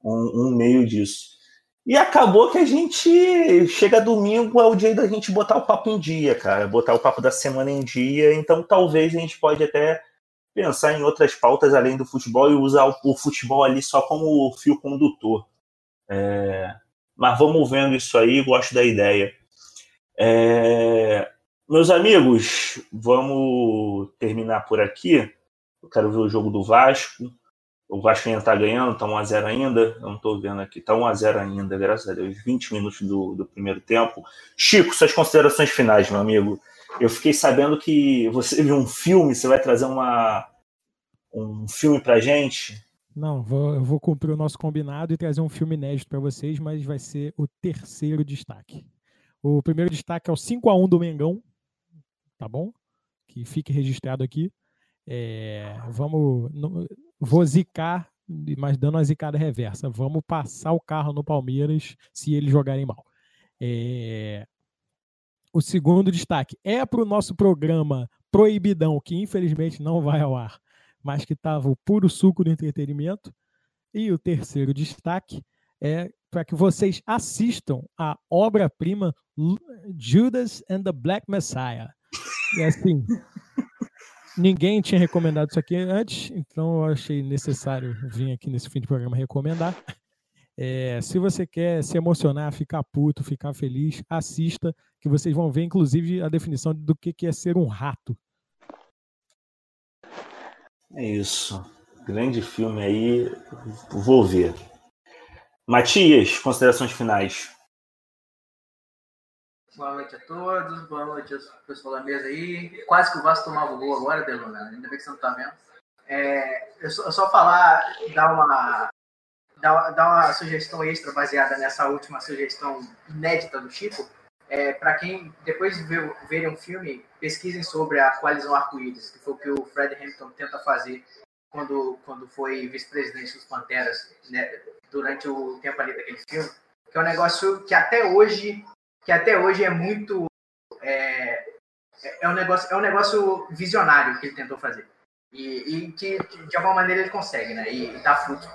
um, um meio disso. E acabou que a gente chega domingo, é o dia da gente botar o papo em dia, cara. Botar o papo da semana em dia. Então, talvez a gente pode até pensar em outras pautas além do futebol e usar o, o futebol ali só como fio condutor. É... Mas vamos vendo isso aí, gosto da ideia. É... Meus amigos, vamos terminar por aqui. Eu quero ver o jogo do Vasco. O Vasco ainda tá ganhando, tá um a zero ainda. Eu não tô vendo aqui, tá um a zero ainda, graças a Deus. vinte minutos do, do primeiro tempo. Chico, suas considerações finais, meu amigo. Eu fiquei sabendo que você viu um filme, você vai trazer uma, um filme pra gente? Não, vou, eu vou cumprir o nosso combinado e trazer um filme inédito pra vocês, mas vai ser o terceiro destaque. O primeiro destaque é o cinco a um do Mengão, tá bom? Que fique registrado aqui. É, vamos... No, vou zicar, mas dando uma zicada reversa. Vamos passar o carro no Palmeiras se eles jogarem mal. É... O segundo destaque é para o nosso programa Proibidão, que infelizmente não vai ao ar, mas que estava o puro suco do entretenimento. E o terceiro destaque é para que vocês assistam a obra-prima Judas and the Black Messiah. E assim... Ninguém tinha recomendado isso aqui antes, então eu achei necessário vir aqui nesse fim de programa recomendar. É, se você quer se emocionar, ficar puto, ficar feliz, assista, que vocês vão ver, inclusive, a definição do que é ser um rato. É isso. Grande filme aí. Vou ver. Matias, considerações finais. Boa noite a todos, boa noite ao pessoal da mesa aí. Quase que o Vasco tomava o gol agora, Delona, ainda bem que você não tá vendo. É, eu só, eu só falar, dar uma, dar, dar uma sugestão extra baseada nessa última sugestão inédita do Chico. É, para quem depois de ver, verem um filme, pesquisem sobre a coalizão arco-íris, que foi o que o Fred Hampton tenta fazer quando, quando foi vice-presidente dos Panteras, né, durante o tempo ali daquele filme, que é um negócio que até hoje, que até hoje é muito... É, é, um negócio, é um negócio visionário que ele tentou fazer. E, e que, de alguma maneira, ele consegue, né? E, e dá fruto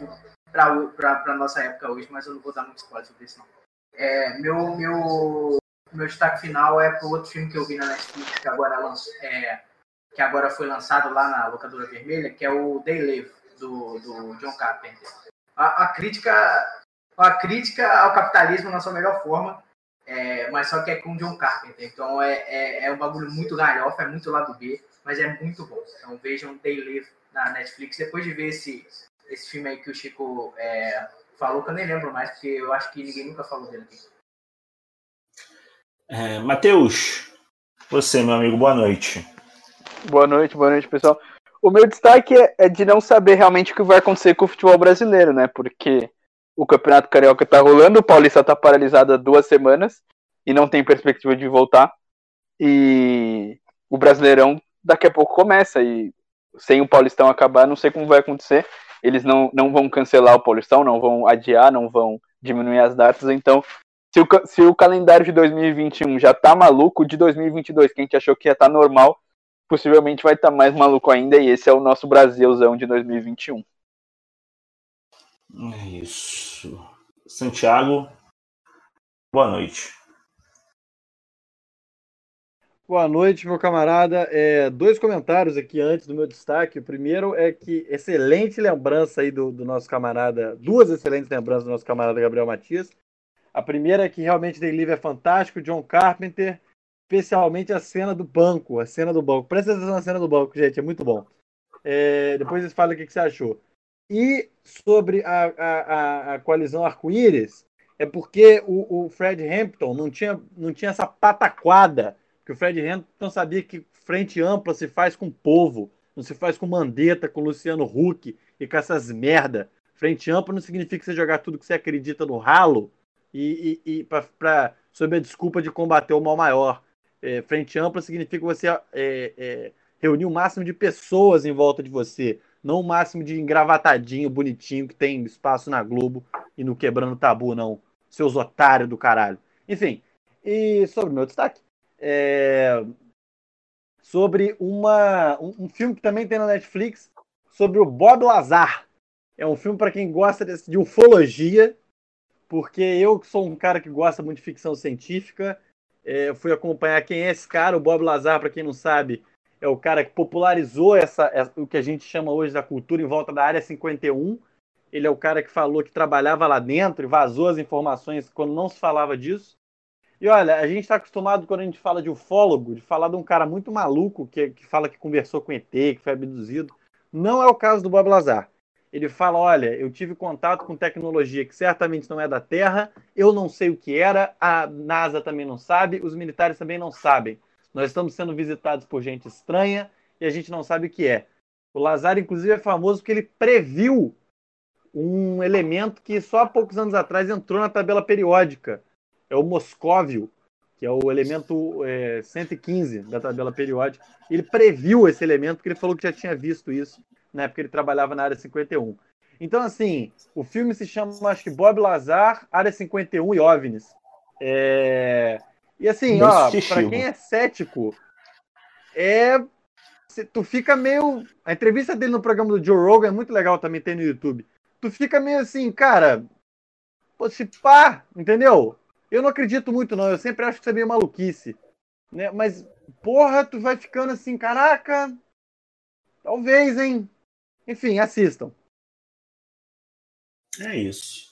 para a nossa época hoje, mas eu não vou dar muito spoiler sobre isso, não. É, meu... meu... Meu destaque final é para o outro filme que eu vi na Netflix, que agora, lançou, é, que agora foi lançado lá na Locadora Vermelha, que é o They Live, do, do John Carpenter. A, a, crítica, a crítica ao capitalismo na sua melhor forma, é, mas só que é com o John Carpenter. Então é, é, é um bagulho muito galhofa, é muito lado B, mas é muito bom. Então vejam They Live na Netflix. Depois de ver esse, esse filme aí que o Chico é, falou, que eu nem lembro mais, porque eu acho que ninguém nunca falou dele aqui. É, Matheus, você, meu amigo, boa noite. Boa noite, boa noite, pessoal. O meu destaque é, é de não saber realmente o que vai acontecer com o futebol brasileiro, né? Porque o Campeonato Carioca tá rolando, o Paulista tá paralisado há duas semanas e não tem perspectiva de voltar. E o Brasileirão daqui a pouco começa e sem o Paulistão acabar, não sei como vai acontecer. Eles não, não vão cancelar o Paulistão, não vão adiar, não vão diminuir as datas, então... Se o, se o calendário de dois mil e vinte e um já tá maluco, de dois mil e vinte e dois, que a gente achou que ia estar normal, possivelmente vai estar mais maluco ainda, e esse é o nosso Brasilzão de dois mil e vinte e um. É isso. Santiago, boa noite. Boa noite, meu camarada. É, dois comentários aqui antes do meu destaque. O primeiro é que excelente lembrança aí do, do nosso camarada, duas excelentes lembranças do nosso camarada Gabriel Matias. A primeira é que realmente The Live é fantástico, John Carpenter, especialmente a cena do banco, a cena do banco. Presta atenção na cena do banco, gente, é muito bom. É, depois vocês falam o que, que você achou. E sobre a, a, a coalizão arco-íris, é porque o, o Fred Hampton não tinha, não tinha essa pataquada, porque o Fred Hampton sabia que frente ampla se faz com o povo, não se faz com Mandetta, com Luciano Huck e com essas merda. Frente ampla não significa você jogar tudo que você acredita no ralo, e, e, e pra, pra, sob a desculpa de combater o mal maior. É, frente ampla significa você é, é, reunir o máximo de pessoas em volta de você, não o máximo de engravatadinho, bonitinho, que tem espaço na Globo e no Quebrando Tabu, não. Seus otários do caralho. Enfim, e sobre o meu destaque, é, sobre uma, um, um filme que também tem na Netflix, sobre o Bob Lazar. É um filme para quem gosta de, de ufologia, porque eu, que sou um cara que gosta muito de ficção científica, é, fui acompanhar quem é esse cara. O Bob Lazar, para quem não sabe, é o cara que popularizou essa, essa, o que a gente chama hoje da cultura em volta da Área cinquenta e um. Ele é o cara que falou que trabalhava lá dentro e vazou as informações quando não se falava disso. E olha, a gente está acostumado, quando a gente fala de ufólogo, de falar de um cara muito maluco que, que fala que conversou com E T, que foi abduzido. Não é o caso do Bob Lazar. Ele fala, olha, eu tive contato com tecnologia que certamente não é da Terra, eu não sei o que era, a NASA também não sabe, os militares também não sabem. Nós estamos sendo visitados por gente estranha e a gente não sabe o que é. O Lazar, inclusive, é famoso porque ele previu um elemento que só há poucos anos atrás entrou na tabela periódica. É o moscóvio, que é o elemento é, cento e quinze da tabela periódica. Ele previu esse elemento porque ele falou que já tinha visto isso na época que ele trabalhava na Área cinquenta e um. Então, assim, o filme se chama, acho que, Bob Lazar, Área cinquenta e um e OVNIs. É... E, assim, Meu ó, para quem é cético, é... tu fica meio... A entrevista dele no programa do Joe Rogan é muito legal, também tem no YouTube. Tu fica meio assim, cara, pô, se pá, entendeu? Eu não acredito muito, não. Eu sempre acho que isso é meio maluquice. Né? Mas, porra, tu vai ficando assim, caraca, talvez, hein? Enfim, assistam. É isso.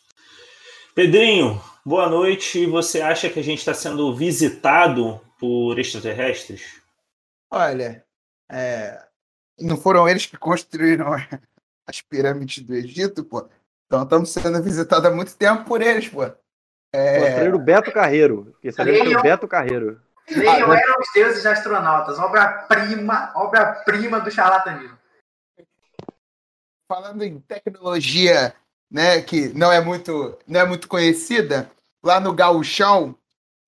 Pedrinho, boa noite. Você acha que a gente está sendo visitado por extraterrestres? Olha, é... não foram eles que construíram as pirâmides do Egito, pô? Então estamos sendo visitados há muito tempo por eles, pô. É... o Beto Carreiro. Esse é o Beto Carreiro. Leiam Eram os Deuses Astronautas, obra-prima, obra-prima do charlatanismo. Falando em tecnologia, né, que não é muito, não é muito conhecida, lá no Gauchão,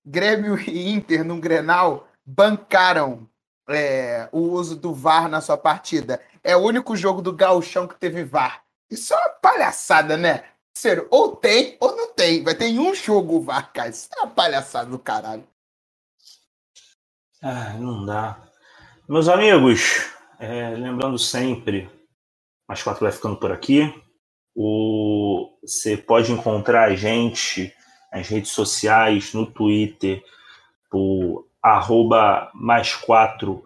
Grêmio e Inter, num Grenal, bancaram é, o uso do V A R na sua partida. É o único jogo do Gauchão que teve V A R. Isso é uma palhaçada, né? Sério, ou tem ou não tem. Vai ter em um jogo o V A R, cara. Isso é uma palhaçada do caralho. Ah, não dá. Meus amigos, é, lembrando sempre, mais quatro vai ficando por aqui. Você pode encontrar a gente nas redes sociais, no Twitter, por arroba mais quatro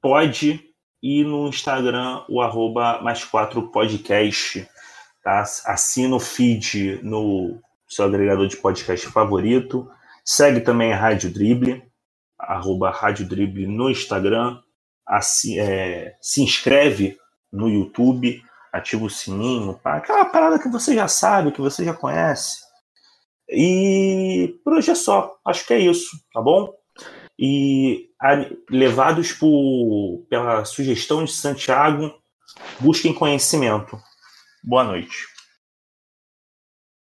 pod e no Instagram, o arroba mais quatro podcast. Tá? Assina o feed no seu agregador de podcast favorito. Segue também a Rádio Dribble. Arroba Rádio Dribble no Instagram, assim, é, se inscreve no YouTube, ativa o sininho, pá, aquela parada que você já sabe, que você já conhece. E por hoje é só, acho que é isso, tá bom? E a, levados por, pela sugestão de Santiago, busquem conhecimento. Boa noite.